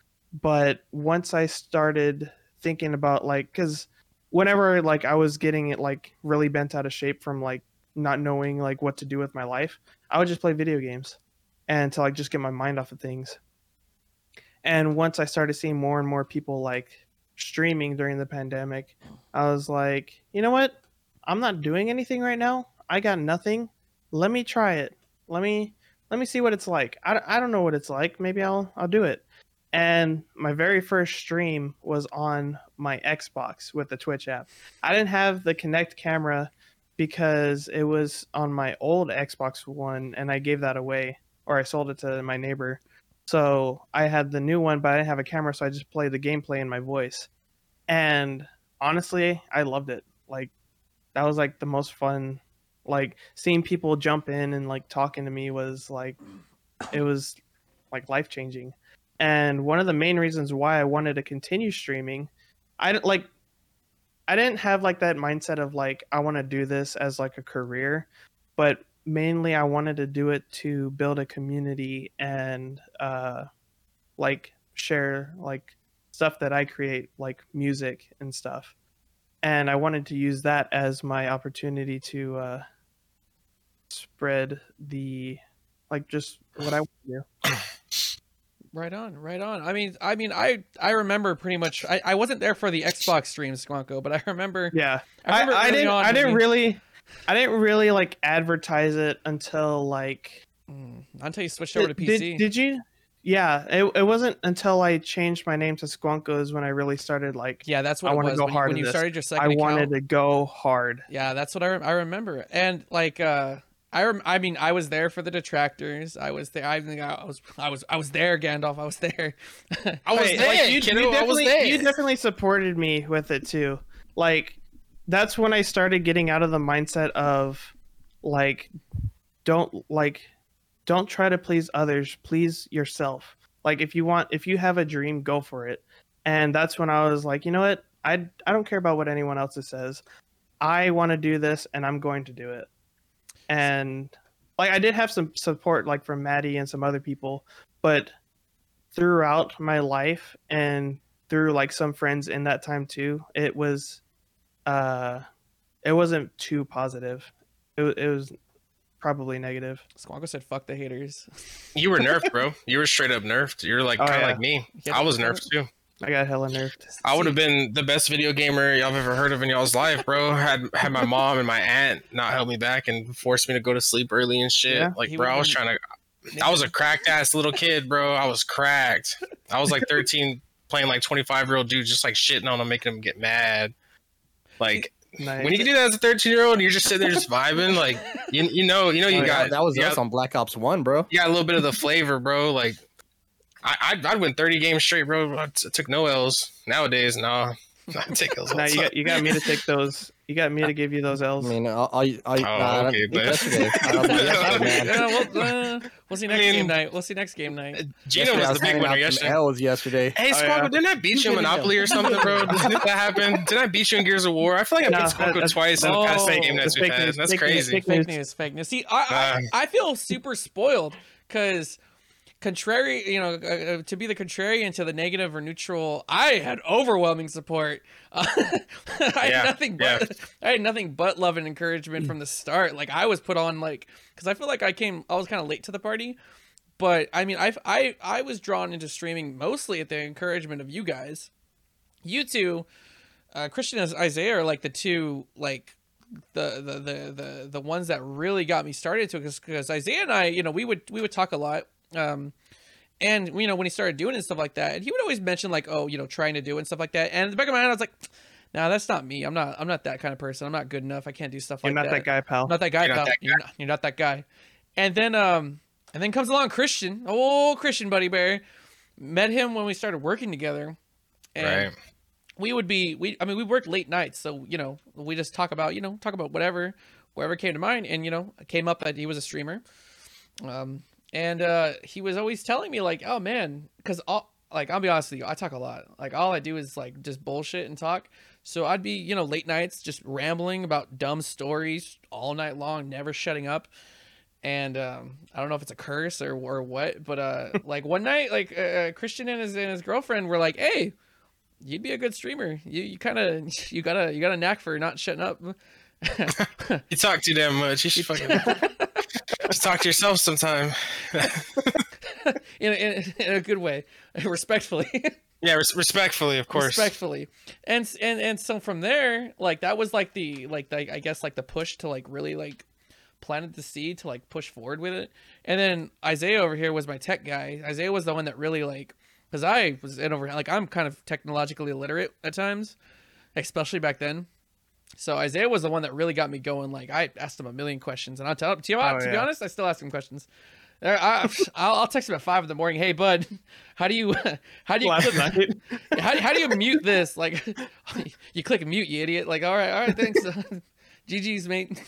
But once I started thinking about, like, because whenever like I was getting it like really bent out of shape from like not knowing like what to do with my life, I would just play video games and to like just get my mind off of things. And once I started seeing more and more people like streaming during the pandemic, I was like, you know what? I'm not doing anything right now. I got nothing. Let me try it. Let me see what it's like. I don't know what it's like. Maybe I'll do it. And my very first stream was on my Xbox with the Twitch app. I didn't have the Kinect camera because it was on my old Xbox One, and I gave that away, or I sold it to my neighbor. So I had the new one, but I didn't have a camera, so I just played the gameplay in my voice. And honestly, I loved it. Like, that was like the most fun. Like, seeing people jump in and like talking to me was like, it was like life changing. And one of the main reasons why I wanted to continue streaming, I didn't have like that mindset of like, I want to do this as like a career, but mainly I wanted to do it to build a community and like share like stuff that I create, like music and stuff. And I wanted to use that as my opportunity to spread the, like, just what I want to do. Right on. I mean, I remember pretty much. I wasn't there for the Xbox streams, Squonko, but I remember. Yeah, I didn't really like advertise it until you switched over to PC. Did you? Yeah, it wasn't until I changed my name to Squonko's when I really started like. Yeah, that's what I wanted to go when hard. When you started your second account, I wanted to go hard. Yeah, that's what I remember, and like. I mean, I was there for the detractors. I was there. I was there, Gandalf. I was there. You definitely supported me with it too. Like, that's when I started getting out of the mindset of like, don't try to please others. Please yourself. Like, if you have a dream, go for it. And that's when I was like, you know what? I don't care about what anyone else says. I want to do this, and I'm going to do it. And like, I did have some support like from Maddie and some other people, but throughout my life and through like some friends in that time too, it wasn't too positive. It was probably negative. Squonko said, "Fuck the haters." You were nerfed, bro. You were straight up nerfed. You're like like me. I was nerfed too. I got hella nerfed. I would have been the best video gamer y'all have ever heard of in y'all's life, bro. Had my mom and my aunt not held me back and forced me to go to sleep early and shit. Yeah, like, bro, I was a cracked ass little kid, bro. I was cracked. I was like 13 playing like 25-year-old dudes, just like shitting on them, making them get mad. Like, nice. When you can do that as a 13-year-old and you're just sitting there just vibing, like, you know, you got that was us on Black Ops 1, bro. Yeah, a little bit of the flavor, bro. Like, I'd win 30 games straight, bro. I took no L's. Nowadays, nah. I take L's. Now you got me to take those. You got me to give you those L's. I mean, okay, we'll see next game night. We'll see next game night. Gino was the big winner yesterday. L's yesterday. Hey, Squonko, didn't I beat you in Monopoly or something, bro? Did that happen? Did I beat you in Gears of War? I feel like I beat Squonko twice in the past game nights we've had. That's crazy. Fake news. See, I feel super spoiled because... contrary, you know, to be the contrarian to the negative or neutral, I had overwhelming support. I had nothing but love and encouragement from the start. Like, I was put on, like, because I feel like I was kind of late to the party, but I mean, I was drawn into streaming mostly at the encouragement of you guys. You two, Christian and Isaiah, are like the two, like, the ones that really got me started to, because Isaiah and I, you know, we would talk a lot. And you know, when he started doing it and stuff like that, and he would always mention like, oh, you know, trying to do and stuff like that. And in the back of my head, I was like, nah, that's not me. I'm not that kind of person. I'm not good enough. I can't do stuff like that. You're not that guy, pal. Not that guy, pal. You're not that guy. And then comes along Christian, old Christian buddy bear. Met him when we started working together. And right. We worked late nights, so we just talk about whatever came to mind, and it came up that he was a streamer. And he was always telling me like, oh man, because I'll be honest with you, I talk a lot. Like all I do is like just bullshit and talk. So I'd be, late nights just rambling about dumb stories all night long, never shutting up. And I don't know if it's a curse or what, but like one night, like Christian and his girlfriend were like, "Hey, you'd be a good streamer. You got a knack for not shutting up." You talk too damn much. You should fucking just talk to yourself sometime. in a good way, respectfully. Yeah, respectfully, of course. Respectfully, and so from there, like that was like the push to like really like planted the seed to like push forward with it. And then Isaiah over here was my tech guy. Isaiah was the one that really like, because I was in over like I'm kind of technologically illiterate at times, especially back then. So Isaiah was the one that really got me going. Like I asked him a million questions, and I'll tell him, to be honest, I still ask him questions. I'll text him at 5 a.m. Hey bud, how do you mute this? Like you click mute, you idiot. Like all right, thanks. GG's mate.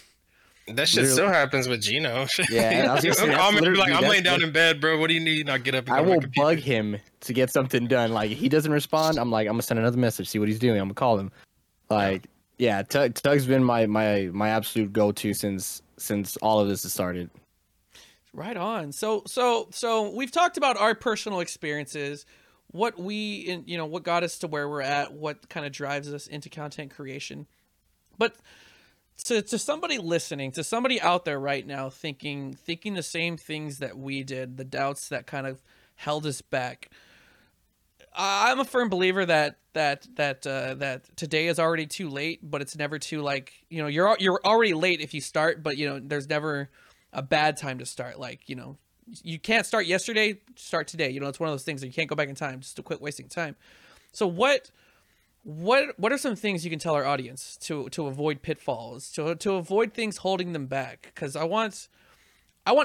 That shit literally still happens with Gino. Yeah, I was I'm laying down in bed, bro. What do you need? And I'll get up. And I will bug him to get something done. Like he doesn't respond, I'm like, I'm gonna send another message, see what he's doing. I'm gonna call him. Like, yeah, Tug's been my absolute go-to since all of this has started. Right on. So we've talked about our personal experiences, what what got us to where we're at, what kind of drives us into content creation, but. To somebody listening, to somebody out there right now thinking the same things that we did, the doubts that kind of held us back. I'm a firm believer that today is already too late, but it's never too you're already late if you start, but there's never a bad time to start. Like, you can't start yesterday, start today. It's one of those things that you can't go back in time, just to quit wasting time. So what are some things you can tell our audience to avoid pitfalls, to avoid things holding them back? Because I want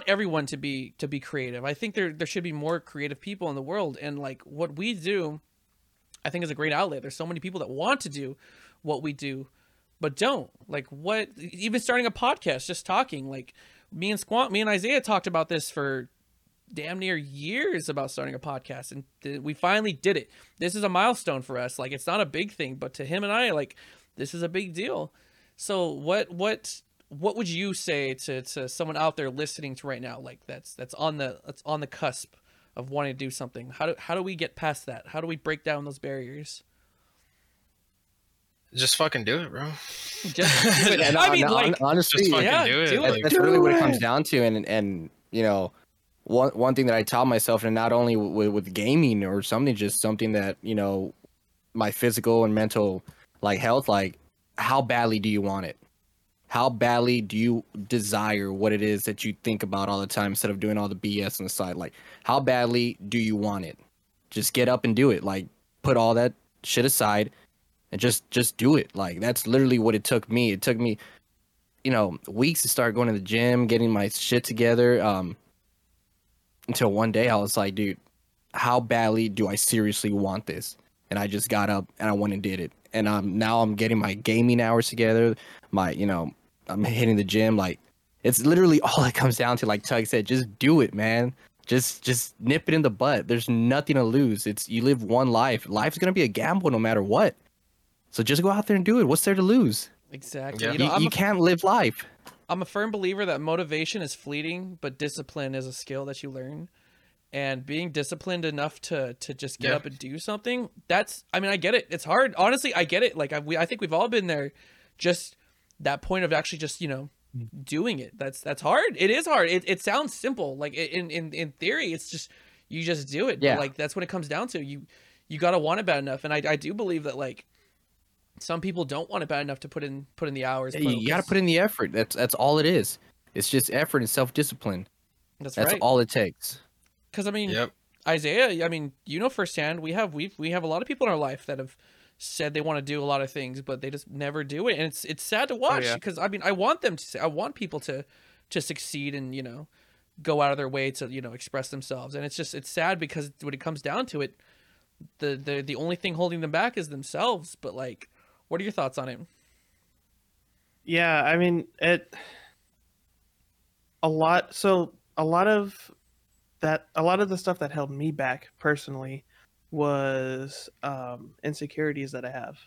everyone to be creative. I think there should be more creative people in the world, and like what we do, I think is a great outlet. There's so many people that want to do what we do, but don't. Like what? Even starting a podcast, just talking. Like me and Isaiah talked about this for damn near years about starting a podcast, and we finally did it. This is a milestone for us. Like it's not a big thing, but to him and I, like this is a big deal. So what would you say to someone out there listening to right now, like that's on the cusp of wanting to do something? How do we get past that? How do we break down those barriers? Just fucking do it, bro. Just do it. And honestly, just do it. That's really what it comes down to. And one thing that I taught myself, and not only with gaming or something, just something that, my physical and mental like health, like how badly do you want it? How badly do you desire what it is that you think about all the time instead of doing all the BS on the side? Like how badly do you want it? Just get up and do it. Like put all that shit aside and just do it. Like that's literally what it took me. It took me, weeks to start going to the gym, getting my shit together. Until one day I was like, dude, how badly do I seriously want this? And I just got up and I went and did it. And I'm getting my gaming hours together. I'm hitting the gym. Like it's literally all it comes down to. Like Tug said, just do it, man. Just nip it in the butt. There's nothing to lose. You live one life. Life's going to be a gamble no matter what. So just go out there and do it. What's there to lose? Exactly. Yeah. You can't live life. I'm a firm believer that motivation is fleeting, but discipline is a skill that you learn, and being disciplined enough to just get up and do something. I get it. It's hard. Honestly, I get it. Like I think we've all been there, just that point of actually just, doing it. That's hard. It is hard. It sounds simple. Like in theory, it's just, you just do it. Yeah. Like that's what it comes down to. You got to want it bad enough. And I do believe that like, some people don't want it bad enough to put in the hours. You got to put in the effort. That's all it is. It's just effort and self-discipline. That's right. All it takes. Because Isaiah, firsthand, we have a lot of people in our life that have said they want to do a lot of things, but they just never do it. And it's sad to watch because I mean, I want them to, I want people to succeed and, you know, go out of their way to, you know, express themselves. And it's just, it's sad because when it comes down to it, the only thing holding them back is themselves. But like, what are your thoughts on it? Yeah, I mean, a lot of the stuff that held me back personally was insecurities that I have.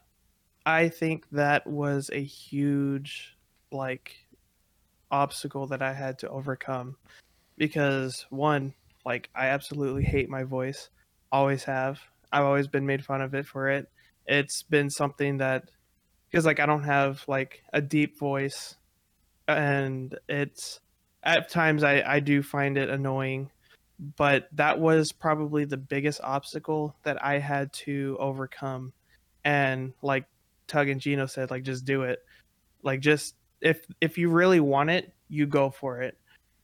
I think that was a huge like obstacle that I had to overcome because one, like I absolutely hate my voice. Always have. I've always been made fun of it for it. It's been something that, because like I don't have like a deep voice, and it's at times I do find it annoying, but that was probably the biggest obstacle that I had to overcome. And like Tug and Gino said, like just do it. Like just if you really want it, you go for it.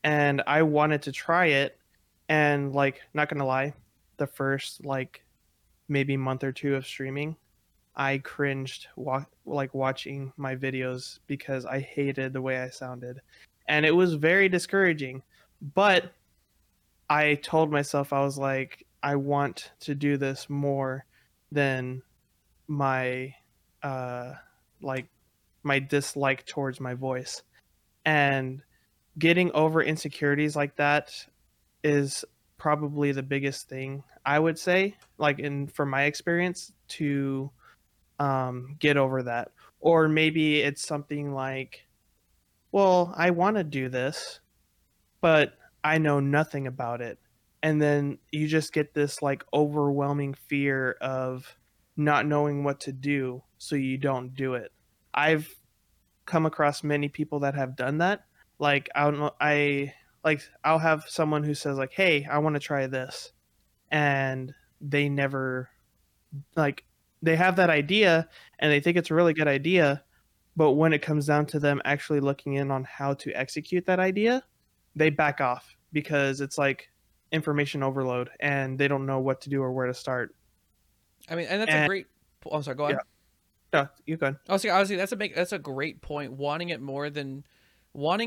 And I wanted to try it, and like not gonna lie, the first like maybe month or two of streaming, I cringed watching my videos because I hated the way I sounded, and it was very discouraging. But I told myself, I was like, I want to do this more than my my dislike towards my voice. And getting over insecurities like that is probably the biggest thing I would say, like in from my experience, to get over that. Or maybe it's something like, well, I want to do this, but I know nothing about it. And then you just get this like overwhelming fear of not knowing what to do, so you don't do it. I've come across many people that have done that. Like I'll have someone who says like, hey, I want to try this, and they never like, they have that idea and they think it's a really good idea, but when it comes down to them actually looking in on how to execute that idea, they back off because it's like information overload and they don't know what to do or where to start. I mean, and that's a great... Oh, sorry, go on. Yeah. No, you go on. I was saying, that's a great point. Wanting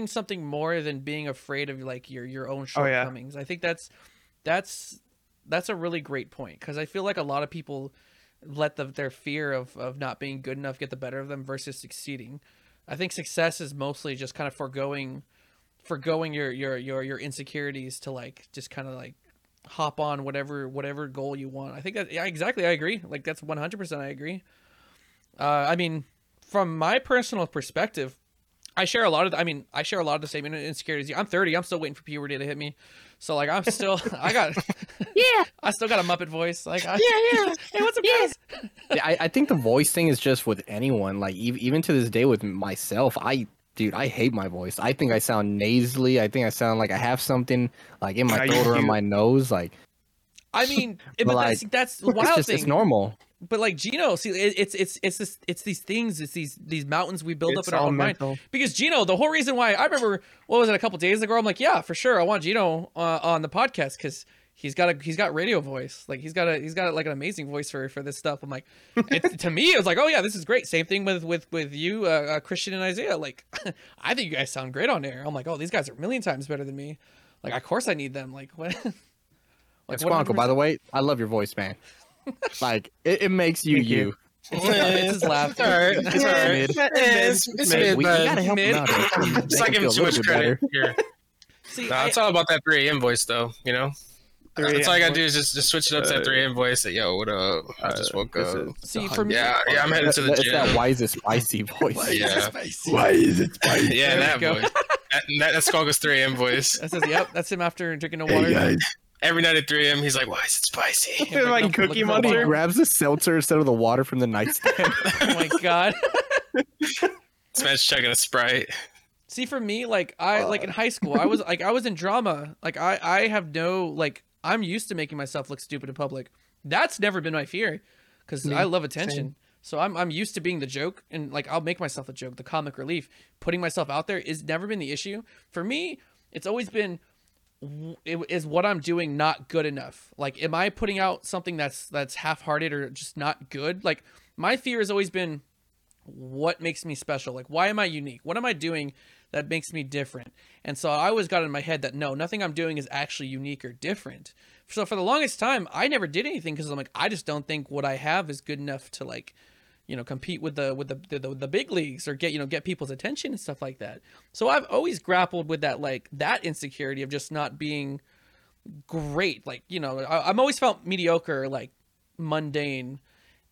something more than being afraid of like your own shortcomings. Oh, yeah. I think that's a really great point, because I feel like a lot of people let their fear of not being good enough get the better of them versus succeeding. I think success is mostly just kind of foregoing your insecurities to like just kind of like hop on whatever goal you want. I think that, yeah, exactly. I agree. Like that's 100%. I agree. I mean, from my personal perspective, I share a lot of the same insecurities. I'm 30. I'm still waiting for puberty to hit me. So like, I still got a Muppet voice. Like, hey, what's up, guys? Yeah, I think the voice thing is just with anyone. Like even to this day with myself, I hate my voice. I think I sound nasally. I think I sound like I have something like in my throat or in my nose. Like, I mean, but like, that's the wild thing. It's normal. But like Gino, see, it's these mountains we build up in our own mind. Because Gino, the whole reason why I remember, what was it, a couple days ago, I'm like, yeah, for sure, I want Gino on the podcast because he's got radio voice. Like he's got like an amazing voice for this stuff. I'm like, to me, it was like, oh yeah, this is great. Same thing with you, Christian and Isaiah. Like, I think you guys sound great on air. I'm like, oh, these guys are a million times better than me. Like, of course I need them. Like what? Like Squonko, by the way, I love your voice, man. Like it makes you. It's his laugh. It's mid. We gotta help him out. Just not giving too much credit here. See, it's all about that 3 AM voice, though. You know, that's all I gotta do is just switch it up to that 3 AM voice. That yo, what up? I just woke up. See, for me, yeah, I'm heading to the gym. That why is it spicy voice? Why is it spicy? Yeah, that voice. That's Squonko's 3 AM voice. That says, yep, that's him after drinking the water. Every night at 3 AM, he's like, why is it spicy? Like, Cookie Monster. He grabs the seltzer instead of the water from the nightstand. Oh my God. This man's chugging a Sprite. See, for me, like, I in high school, I was in drama. Like, I have no, like, I'm used to making myself look stupid in public. That's never been my fear, because I love attention. Same. So I'm used to being the joke, and, like, I'll make myself a joke, the comic relief. Putting myself out there is never been the issue. For me, it's always been... is what I'm doing not good enough? Like, am I putting out something that's half-hearted or just not good? Like, my fear has always been, what makes me special? Like, why am I unique? What am I doing that makes me different? And so I always got in my head that no, nothing I'm doing is actually unique or different. So for the longest time, I never did anything because I'm like, I just don't think what I have is good enough to, like, you know, compete with the big leagues or get, you know, get people's attention and stuff like that. So I've always grappled with that, like, that insecurity of just not being great. Like, you know, I'm always felt mediocre, like mundane.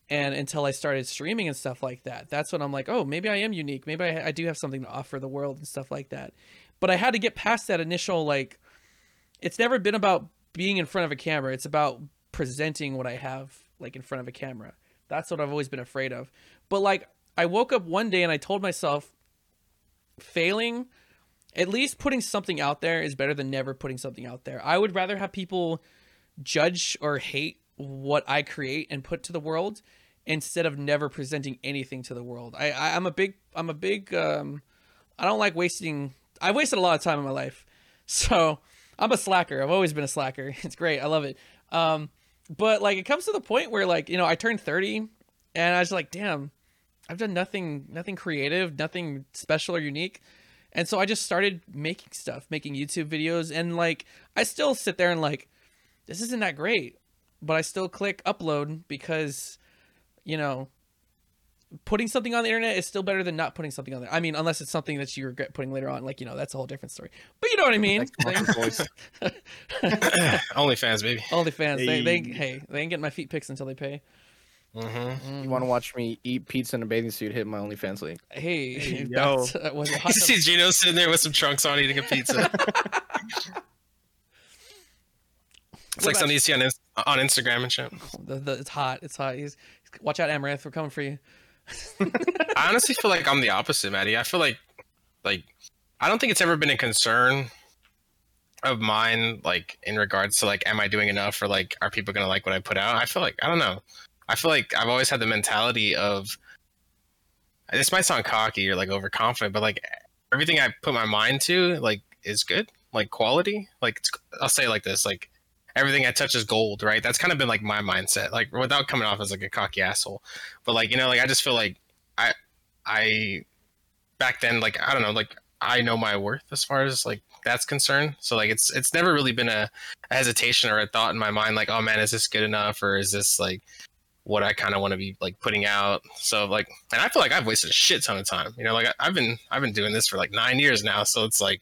And until I started streaming and stuff like that, that's when I'm like, oh, maybe I am unique. Maybe I do have something to offer the world and stuff like that. But I had to get past that initial, like, it's never been about being in front of a camera. It's about presenting what I have, like, in front of a camera. That's what I've always been afraid of. But, like, I woke up one day and I told myself, failing, at least putting something out there is better than never putting something out there. I would rather have people judge or hate what I create and put to the world instead of never presenting anything to the world. I'm a big, I don't like wasting, I've wasted a lot of time in my life. So I'm a slacker. I've always been a slacker. It's great. I love it. But, like, it comes to the point where, like, you know, I turned 30 and I was like, damn, I've done nothing creative, nothing special or unique. And so I just started making stuff, making YouTube videos. And, like, I still sit there and, like, this isn't that great. But I still click upload because, you know, putting something on the internet is still better than not putting something on there. I mean, unless it's something that you regret putting later on, like, you know, that's a whole different story. But you know what I mean? OnlyFans, baby. OnlyFans. Hey. They ain't getting my feet pics until they pay. Mm-hmm. You want to watch me eat pizza in a bathing suit? Hit my OnlyFans link. Hey yo. Was it hot? You see Gino sitting there with some trunks on eating a pizza. It's like something you see on Instagram and shit. It's hot. It's hot. Watch out, Amaranth. We're coming for you. I honestly feel like I'm the opposite, Matty. I feel like I don't think it's ever been a concern of mine, like, in regards to, like, am I doing enough, or, like, are people going to like what I put out? I feel like, I don't know. I feel like I've always had the mentality of, this might sound cocky or, like, overconfident, but, like, everything I put my mind to, like, is good. Like, quality. Like, I'll say it like this, like, everything I touch is gold, right? That's kind of been, like, my mindset, like, without coming off as, like, a cocky asshole. But, like, you know, like, I just feel like I back then, like, I don't know, like, I know my worth as far as, like, that's concerned. So, like, it's never really been a hesitation or a thought in my mind, like, oh man, is this good enough? Or is this, like, what I kind of want to be, like, putting out? So, like, and I feel like I've wasted a shit ton of time, you know, like, I've been doing this for, like, 9 years now. So it's like,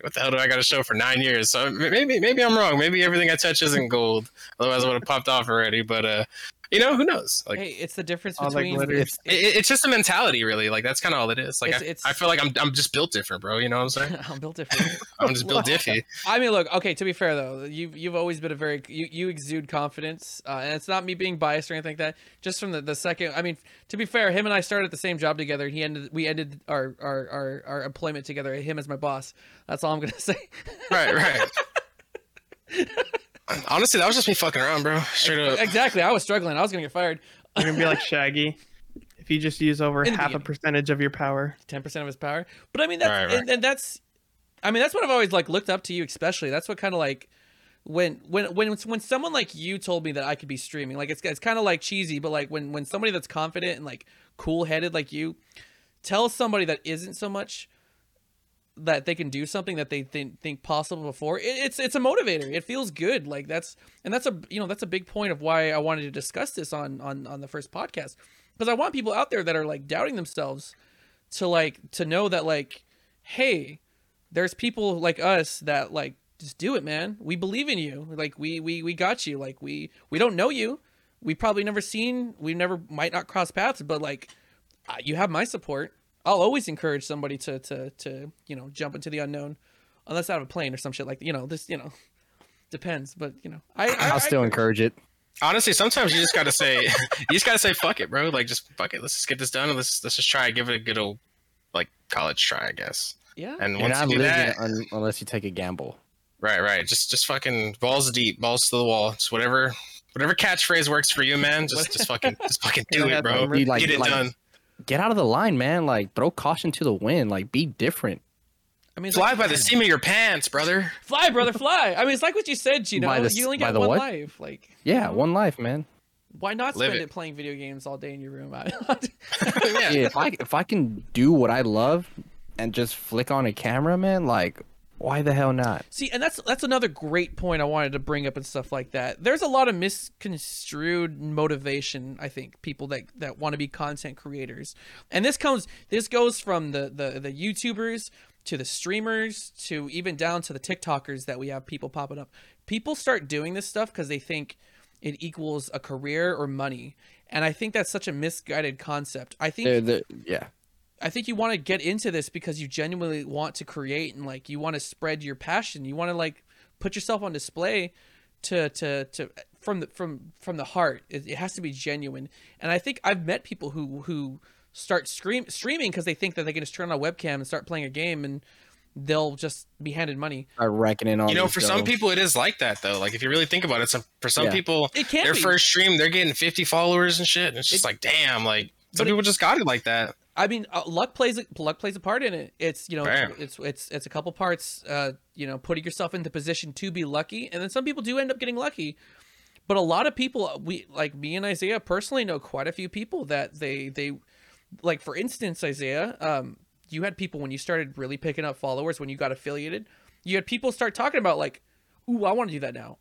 what the hell do I got to show for 9 years? So maybe I'm wrong. Maybe everything I touch isn't gold. Otherwise, I would have popped off already. But you know, who knows? Like, hey, it's the difference between. Like, it's just a mentality, really. Like, that's kind of all it is. Like, I feel like I'm just built different, bro. You know what I'm saying? I'm built different. I'm just built diffy. I mean, look. Okay, to be fair though, you've always been a very you exude confidence, and it's not me being biased or anything like that. Just from the second, I mean, to be fair, him and I started the same job together. And we ended our employment together. Him as my boss. That's all I'm gonna say. Right. Honestly, that was just me fucking around, bro. Straight up. Exactly. I was struggling. I was gonna get fired. You're gonna be like Shaggy if you just use over half a percentage of your power. 10% of his power. But I mean, that's right. And that's, I mean, that's what I've always, like, looked up to you, especially. That's what kind of, like, when someone like you told me that I could be streaming, like, it's kind of, like, cheesy, but, like, when somebody that's confident and, like, cool headed like you tell somebody that isn't so much that they can do something that they think possible before, it's a motivator. It feels good. Like, that's a big point of why I wanted to discuss this on the first podcast, because I want people out there that are, like, doubting themselves to, like, to know that, like, hey, there's people like us that, like, just do it, man. We believe in you. Like, we got you. Like, we don't know you. We probably never seen, we never might not cross paths, but, like, you have my support. I'll always encourage somebody to you know, jump into the unknown, unless out of a plane or some shit like that. You know, this, you know, depends. But, you know, I'll still encourage it. Honestly, sometimes you just gotta say, fuck it, bro. Like, just fuck it. Let's just get this done. Let's just try. Give it a good old, like, college try, I guess. Yeah. And once you do that, unless you take a gamble. Right. Just fucking balls deep, balls to the wall. Just whatever catchphrase works for you, man. Just fucking do it, bro. Get it done. Get out of the line, man. Like, throw caution to the wind. Like, be different. I mean, fly, like, by the seam of your pants, brother. Fly, brother, fly. I mean, it's like what you said, Gino. You only got one life. Like, yeah, you know? One life, man. Why not spend it playing video games all day in your room? Yeah. If I can do what I love and just flick on a camera, man, like, why the hell not? See, and that's another great point I wanted to bring up and stuff like that. There's a lot of misconstrued motivation, I think, people that want to be content creators. And this goes from the YouTubers to the streamers to even down to the TikTokers that we have people popping up. People start doing this stuff because they think it equals a career or money. And I think that's such a misguided concept. I think I think you want to get into this because you genuinely want to create and like you want to spread your passion. You want to like put yourself on display from the heart. It has to be genuine. And I think I've met people who start streaming because they think that they can just turn on a webcam and start playing a game and they'll just be handed money. I reckon it all. You know, for some people it is like that though. Like if you really think about it, for some people, their first stream, they're getting 50 followers and shit. And it's just like, damn, like some people just got it like that. I mean, luck plays a part in it. It's, you know, it's a couple parts, you know, putting yourself into position to be lucky. And then some people do end up getting lucky, but a lot of people, we like me and Isaiah personally know quite a few people that they like, for instance, Isaiah, you had people when you started really picking up followers, when you got affiliated, you had people start talking about like, ooh, I want to do that now.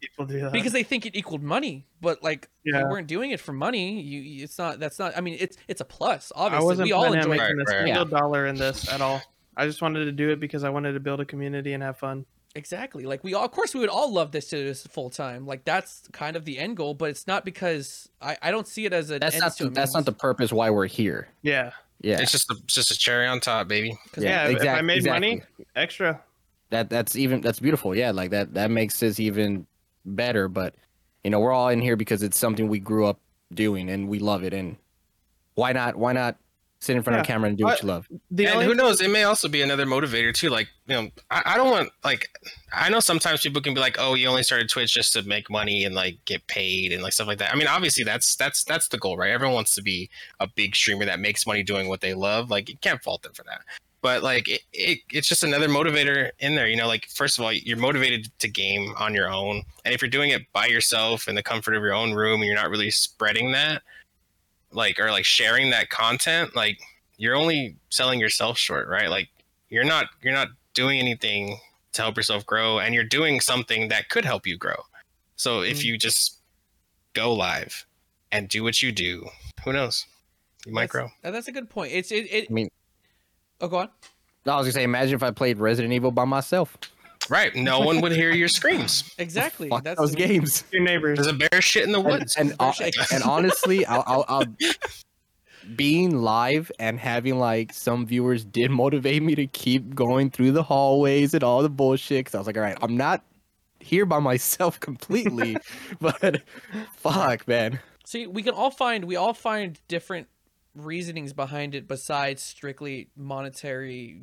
People do that. Because they think it equaled money, but like you weren't doing it for money. It's a plus. Obviously, I wasn't $1 in this at all. I just wanted to do it because I wanted to build a community and have fun. Exactly. Like we would all love this to do this full time. Like that's kind of the end goal, but it's not because I don't see it as that's not the purpose why we're here. Yeah. Yeah. It's just a cherry on top, baby. Yeah. If I made money extra. That's beautiful. Yeah, like that makes this even better. But you know, we're all in here because it's something we grew up doing and we love it. And why not sit in front of a camera and do what you love? And who knows? It may also be another motivator too. Like, you know, I don't want, like, I know sometimes people can be like, oh, you only started Twitch just to make money and like get paid and like stuff like that. I mean, obviously that's the goal, right? Everyone wants to be a big streamer that makes money doing what they love. Like, you can't fault them for that. But like it's just another motivator in there, you know. Like, first of all, you're motivated to game on your own, and if you're doing it by yourself in the comfort of your own room, and you're not really spreading that, like, or like sharing that content, like you're only selling yourself short, right? Like you're not doing anything to help yourself grow, and you're doing something that could help you grow. So if you just go live and do what you do, who knows, you might grow. That's a good point. Oh, go on. No, I was going to say, imagine if I played Resident Evil by myself. Right. No one would hear your screams. Exactly. That's those games. Your neighbors. There's a bear shit in the woods. And honestly, being live and having like some viewers did motivate me to keep going through the hallways and all the bullshit. Because I was like, all right, I'm not here by myself completely. But fuck, man. See, we all find different reasonings behind it besides strictly monetary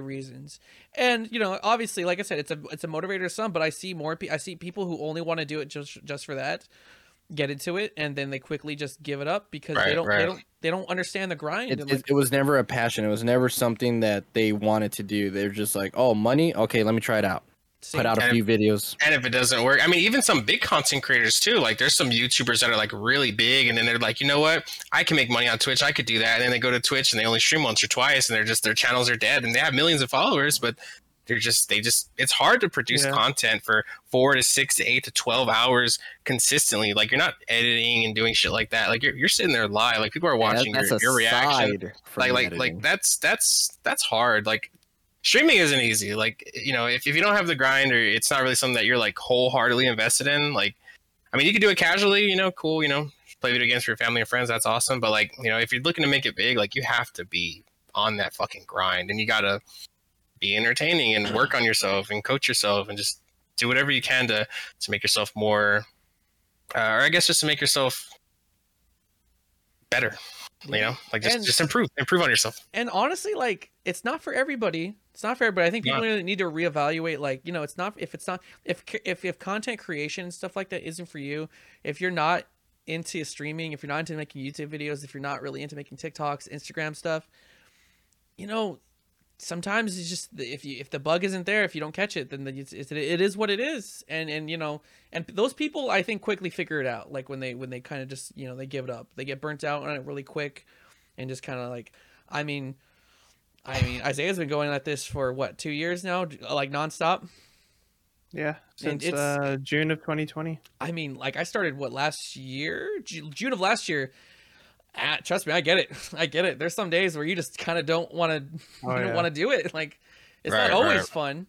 reasons. And, you know, obviously, like I said, it's a motivator to some, but I see people who only want to do it just for that, get into it, and then they quickly just give it up because they don't understand the grind. It was never a passion. It was never something that they wanted to do. They're just like, oh, money, okay, let me try it out. Put out a few videos. And if it doesn't work, I mean, even some big content creators too, like there's some YouTubers that are like really big and then they're like, you know what? I can make money on Twitch. I could do that. And then they go to Twitch and they only stream once or twice and their channels are dead and they have millions of followers, but it's hard to produce content for 4 to 6 to 8 to 12 hours consistently. Like, you're not editing and doing shit like that. Like you're sitting there live, like people are watching your reaction. Like that's hard. Like, streaming isn't easy. Like, you know, if you don't have the grind or it's not really something that you're like wholeheartedly invested in, like, I mean, you could do it casually, you know, cool, you know, play video games for your family and friends. That's awesome. But like, you know, if you're looking to make it big, like you have to be on that fucking grind and you got to be entertaining and work on yourself and coach yourself and just do whatever you can to make yourself more, or I guess just to make yourself better. You know, like just improve on yourself. And honestly, like, it's not for everybody. I think people really need to reevaluate, like, you know, if content creation and stuff like that isn't for you, if you're not into streaming, if you're not into making YouTube videos, if you're not really into making TikToks, Instagram stuff, you know, sometimes it's just if the bug isn't there, if you don't catch it, then it is what it is. And you know, and those people I think quickly figure it out. Like when they kind of just, you know, they give it up, they get burnt out on it really quick, and just kind of like, I mean, Isaiah's been going at this for what, 2 years now, like nonstop. Yeah, since June of 2020. I mean, like I started what, last year, June of last year. Trust me, I get it. There's some days where you just kind of don't want to, want to do it. Like, it's not always fun,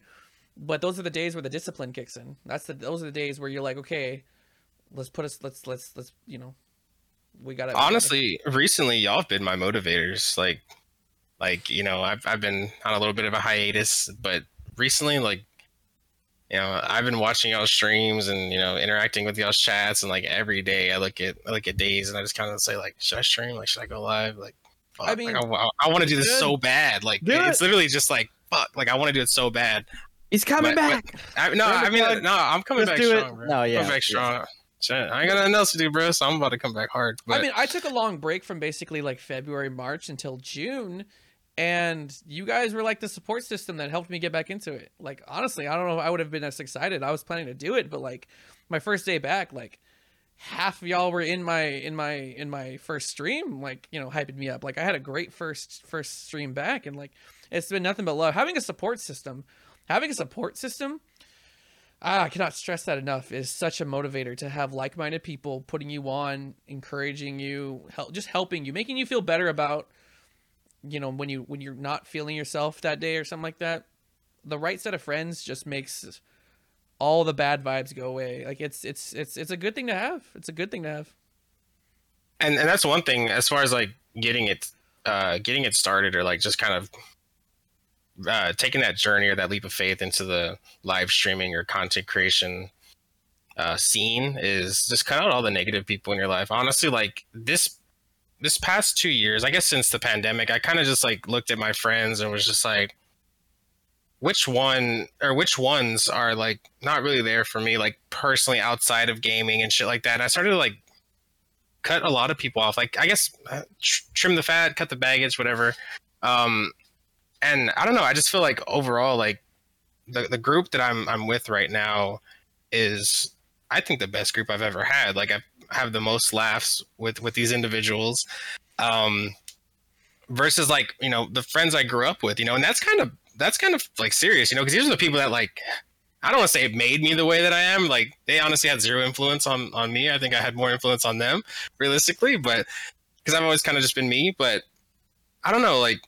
but those are the days where the discipline kicks in. Those are the days where you're like, okay, let's you know, we gotta. Honestly, recently y'all have been my motivators. Like you know, I've been on a little bit of a hiatus, but recently, like, you know, I've been watching y'all's streams and, you know, interacting with y'all's chats, and like every day I look at days and I just kind of say like, should I stream? Like, should I go live? Like, fuck. I mean, like, I want to do this so bad. Like, it's literally just like, fuck. Like, I want to do it so bad. He's coming back. I'm coming back strong, bro. No, yeah. Coming back strong. I ain't got nothing else to do, bro. So I'm about to come back hard. But... I mean, I took a long break from basically like February, March until June. And you guys were like the support system that helped me get back into it. Like, honestly, I don't know if I would have been as excited. I was planning to do it, but like my first day back, like half of y'all were in my first stream, like, you know, hyping me up. Like I had a great first stream back, and like, it's been nothing but love. Having a support system, I cannot stress that enough, is such a motivator to have like-minded people putting you on, encouraging you, just helping you, making you feel better about, you know, when you're not feeling yourself that day or something like that. The right set of friends just makes all the bad vibes go away. Like it's a good thing to have. It's a good thing to have. And that's one thing as far as like getting it started, or like just kind of taking that journey or that leap of faith into the live streaming or content creation scene, is just cut out all the negative people in your life. Honestly, like this past 2 years, I guess since the pandemic, I kind of just like looked at my friends and was just like, which ones are like not really there for me, like personally outside of gaming and shit like that. And I started to like cut a lot of people off, like I guess trim the fat, cut the baggage, whatever. And I don't know, I just feel like overall, like the group that I'm with right now is, I think, the best group I've ever had. Like I have the most laughs with these individuals, versus like, you know, the friends I grew up with, you know. And that's kind of like serious, you know, because these are the people that, like, I don't want to say it made me the way that I am. Like they honestly had zero influence on me. I think I had more influence on them realistically, but because I've always kind of just been me. But I don't know, like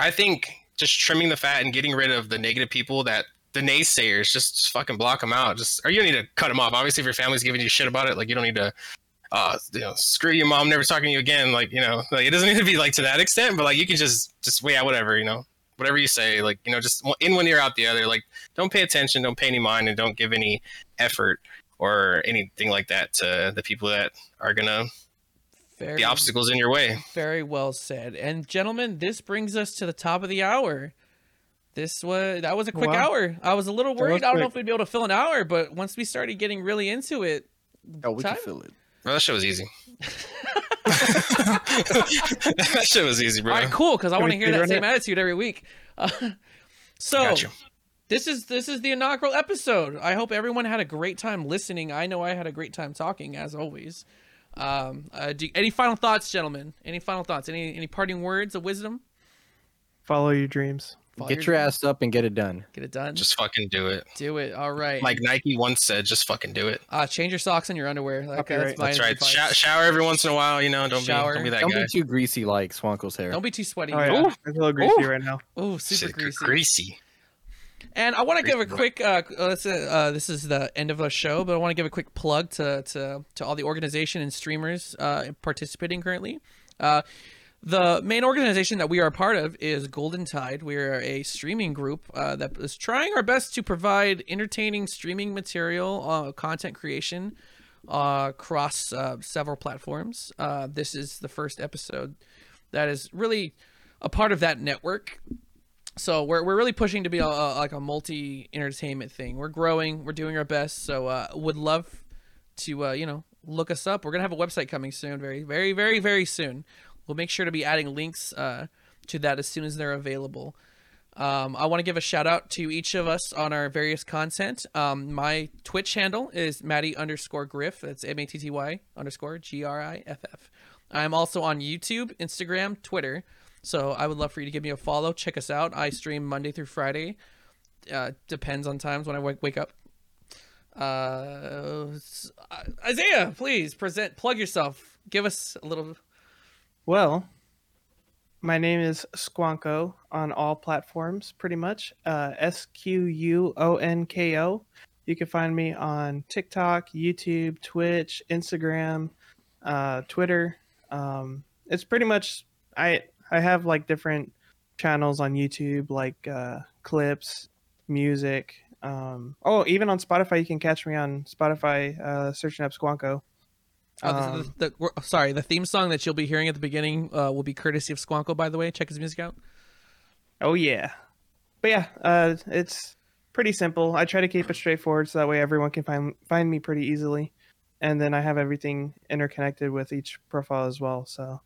I think just trimming the fat and getting rid of the negative people, that the naysayers, just fucking block them out. Just, or you don't need to cut them off. Obviously, if your family's giving you shit about it, like you don't need to, you know, screw your mom, never talking to you again. Like, you know, like, it doesn't need to be like to that extent, but like you can just yeah, whatever, you know, whatever you say, like, you know, just in one ear out the other. Like, don't pay attention, don't pay any mind, and don't give any effort or anything like that to the people that are gonna be obstacles in your way. Very well said. And gentlemen, this brings us to the top of the hour. That was a quick hour. I was a little worried. I don't know if we'd be able to fill an hour, but once we started getting really into it, we can fill it. Well, that shit was easy. That shit was easy, bro. All right, cool. Because I want to hear that same attitude every week. So this is the inaugural episode. I hope everyone had a great time listening. I know I had a great time talking, as always. Any final thoughts, gentlemen? Any final thoughts? Any parting words of wisdom? Follow your dreams. Get your ass up and get it done. Get it done. Just fucking do it. Do it. All right. Like Nike once said, just fucking do it. Change your socks and your underwear. Okay, that's right. Shower every once in a while. You know, don't be that guy. Don't be too greasy like Swanko's hair. Don't be too sweaty. Oh, yeah. I'm a little greasy right now. Oh, super greasy. Greasy. And I want to give a quick. This is the end of our show, but I want to give a quick plug to all the organization and streamers participating currently. The main organization that we are a part of is GoldenTide. We are a streaming group that is trying our best to provide entertaining streaming material, content creation across several platforms. This is the first episode that is really a part of that network. So we're really pushing to be a multi-entertainment thing. We're growing. We're doing our best. So would love to, you know, look us up. We're going to have a website coming soon, very, very, very, very soon. We'll make sure to be adding links to that as soon as they're available. I want to give a shout out to each of us on our various content. My Twitch handle is matty_griff. That's matty_griff. I'm also on YouTube, Instagram, Twitter. So I would love for you to give me a follow. Check us out. I stream Monday through Friday. Depends on times when I wake up. Isaiah, please plug yourself. Give us a little. Well, my name is Squonko on all platforms, pretty much. Squonko. You can find me on TikTok, YouTube, Twitch, Instagram, Twitter. It's pretty much, I have like different channels on YouTube, like clips, music. Even on Spotify, you can catch me on Spotify, searching up Squonko. The theme song that you'll be hearing at the beginning will be courtesy of Squonko, by the way. Check his music out. Oh, yeah. But yeah, it's pretty simple. I try to keep it straightforward so that way everyone can find me pretty easily. And then I have everything interconnected with each profile as well. So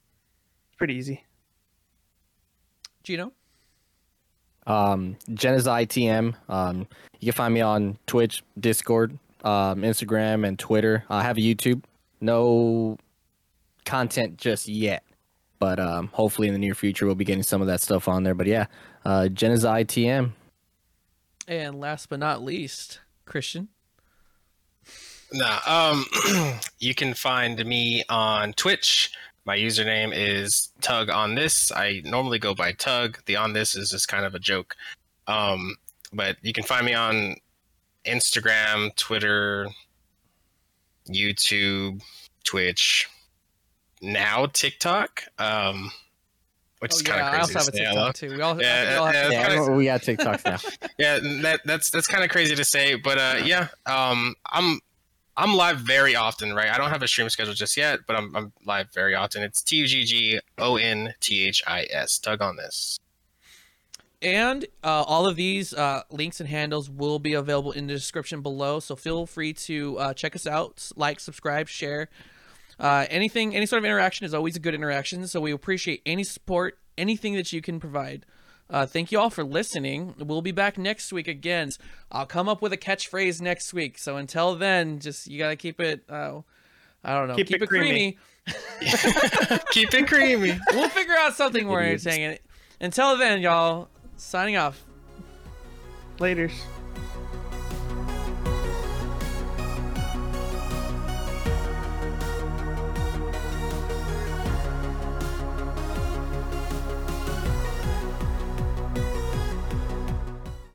it's pretty easy. Gino? Genozide TM. You can find me on Twitch, Discord, Instagram, and Twitter. I have a YouTube. No content just yet, but hopefully in the near future we'll be getting some of that stuff on there. But yeah, Genozide TM. And last but not least, Christian. You can find me on Twitch. My username is Tuggonthis. I normally go by Tug. The on this is just kind of a joke. But you can find me on Instagram, Twitter, YouTube, Twitch, now TikTok, which is kind of crazy. I also have a TikTok too. We got TikToks now. Yeah, that's kind of crazy to say, but I'm live very often, right? I don't have a stream schedule just yet, but I'm live very often. It's Tuggonthis, Tuggonthis. And all of these links and handles will be available in the description below. So feel free to check us out, like, subscribe, share. Any sort of interaction is always a good interaction. So we appreciate any support, anything that you can provide. Thank you all for listening. We'll be back next week again. I'll come up with a catchphrase next week. So until then, you got to keep it, keep it creamy. Keep it creamy. We'll figure out something more entertaining. Until then, y'all. Signing off. Laters.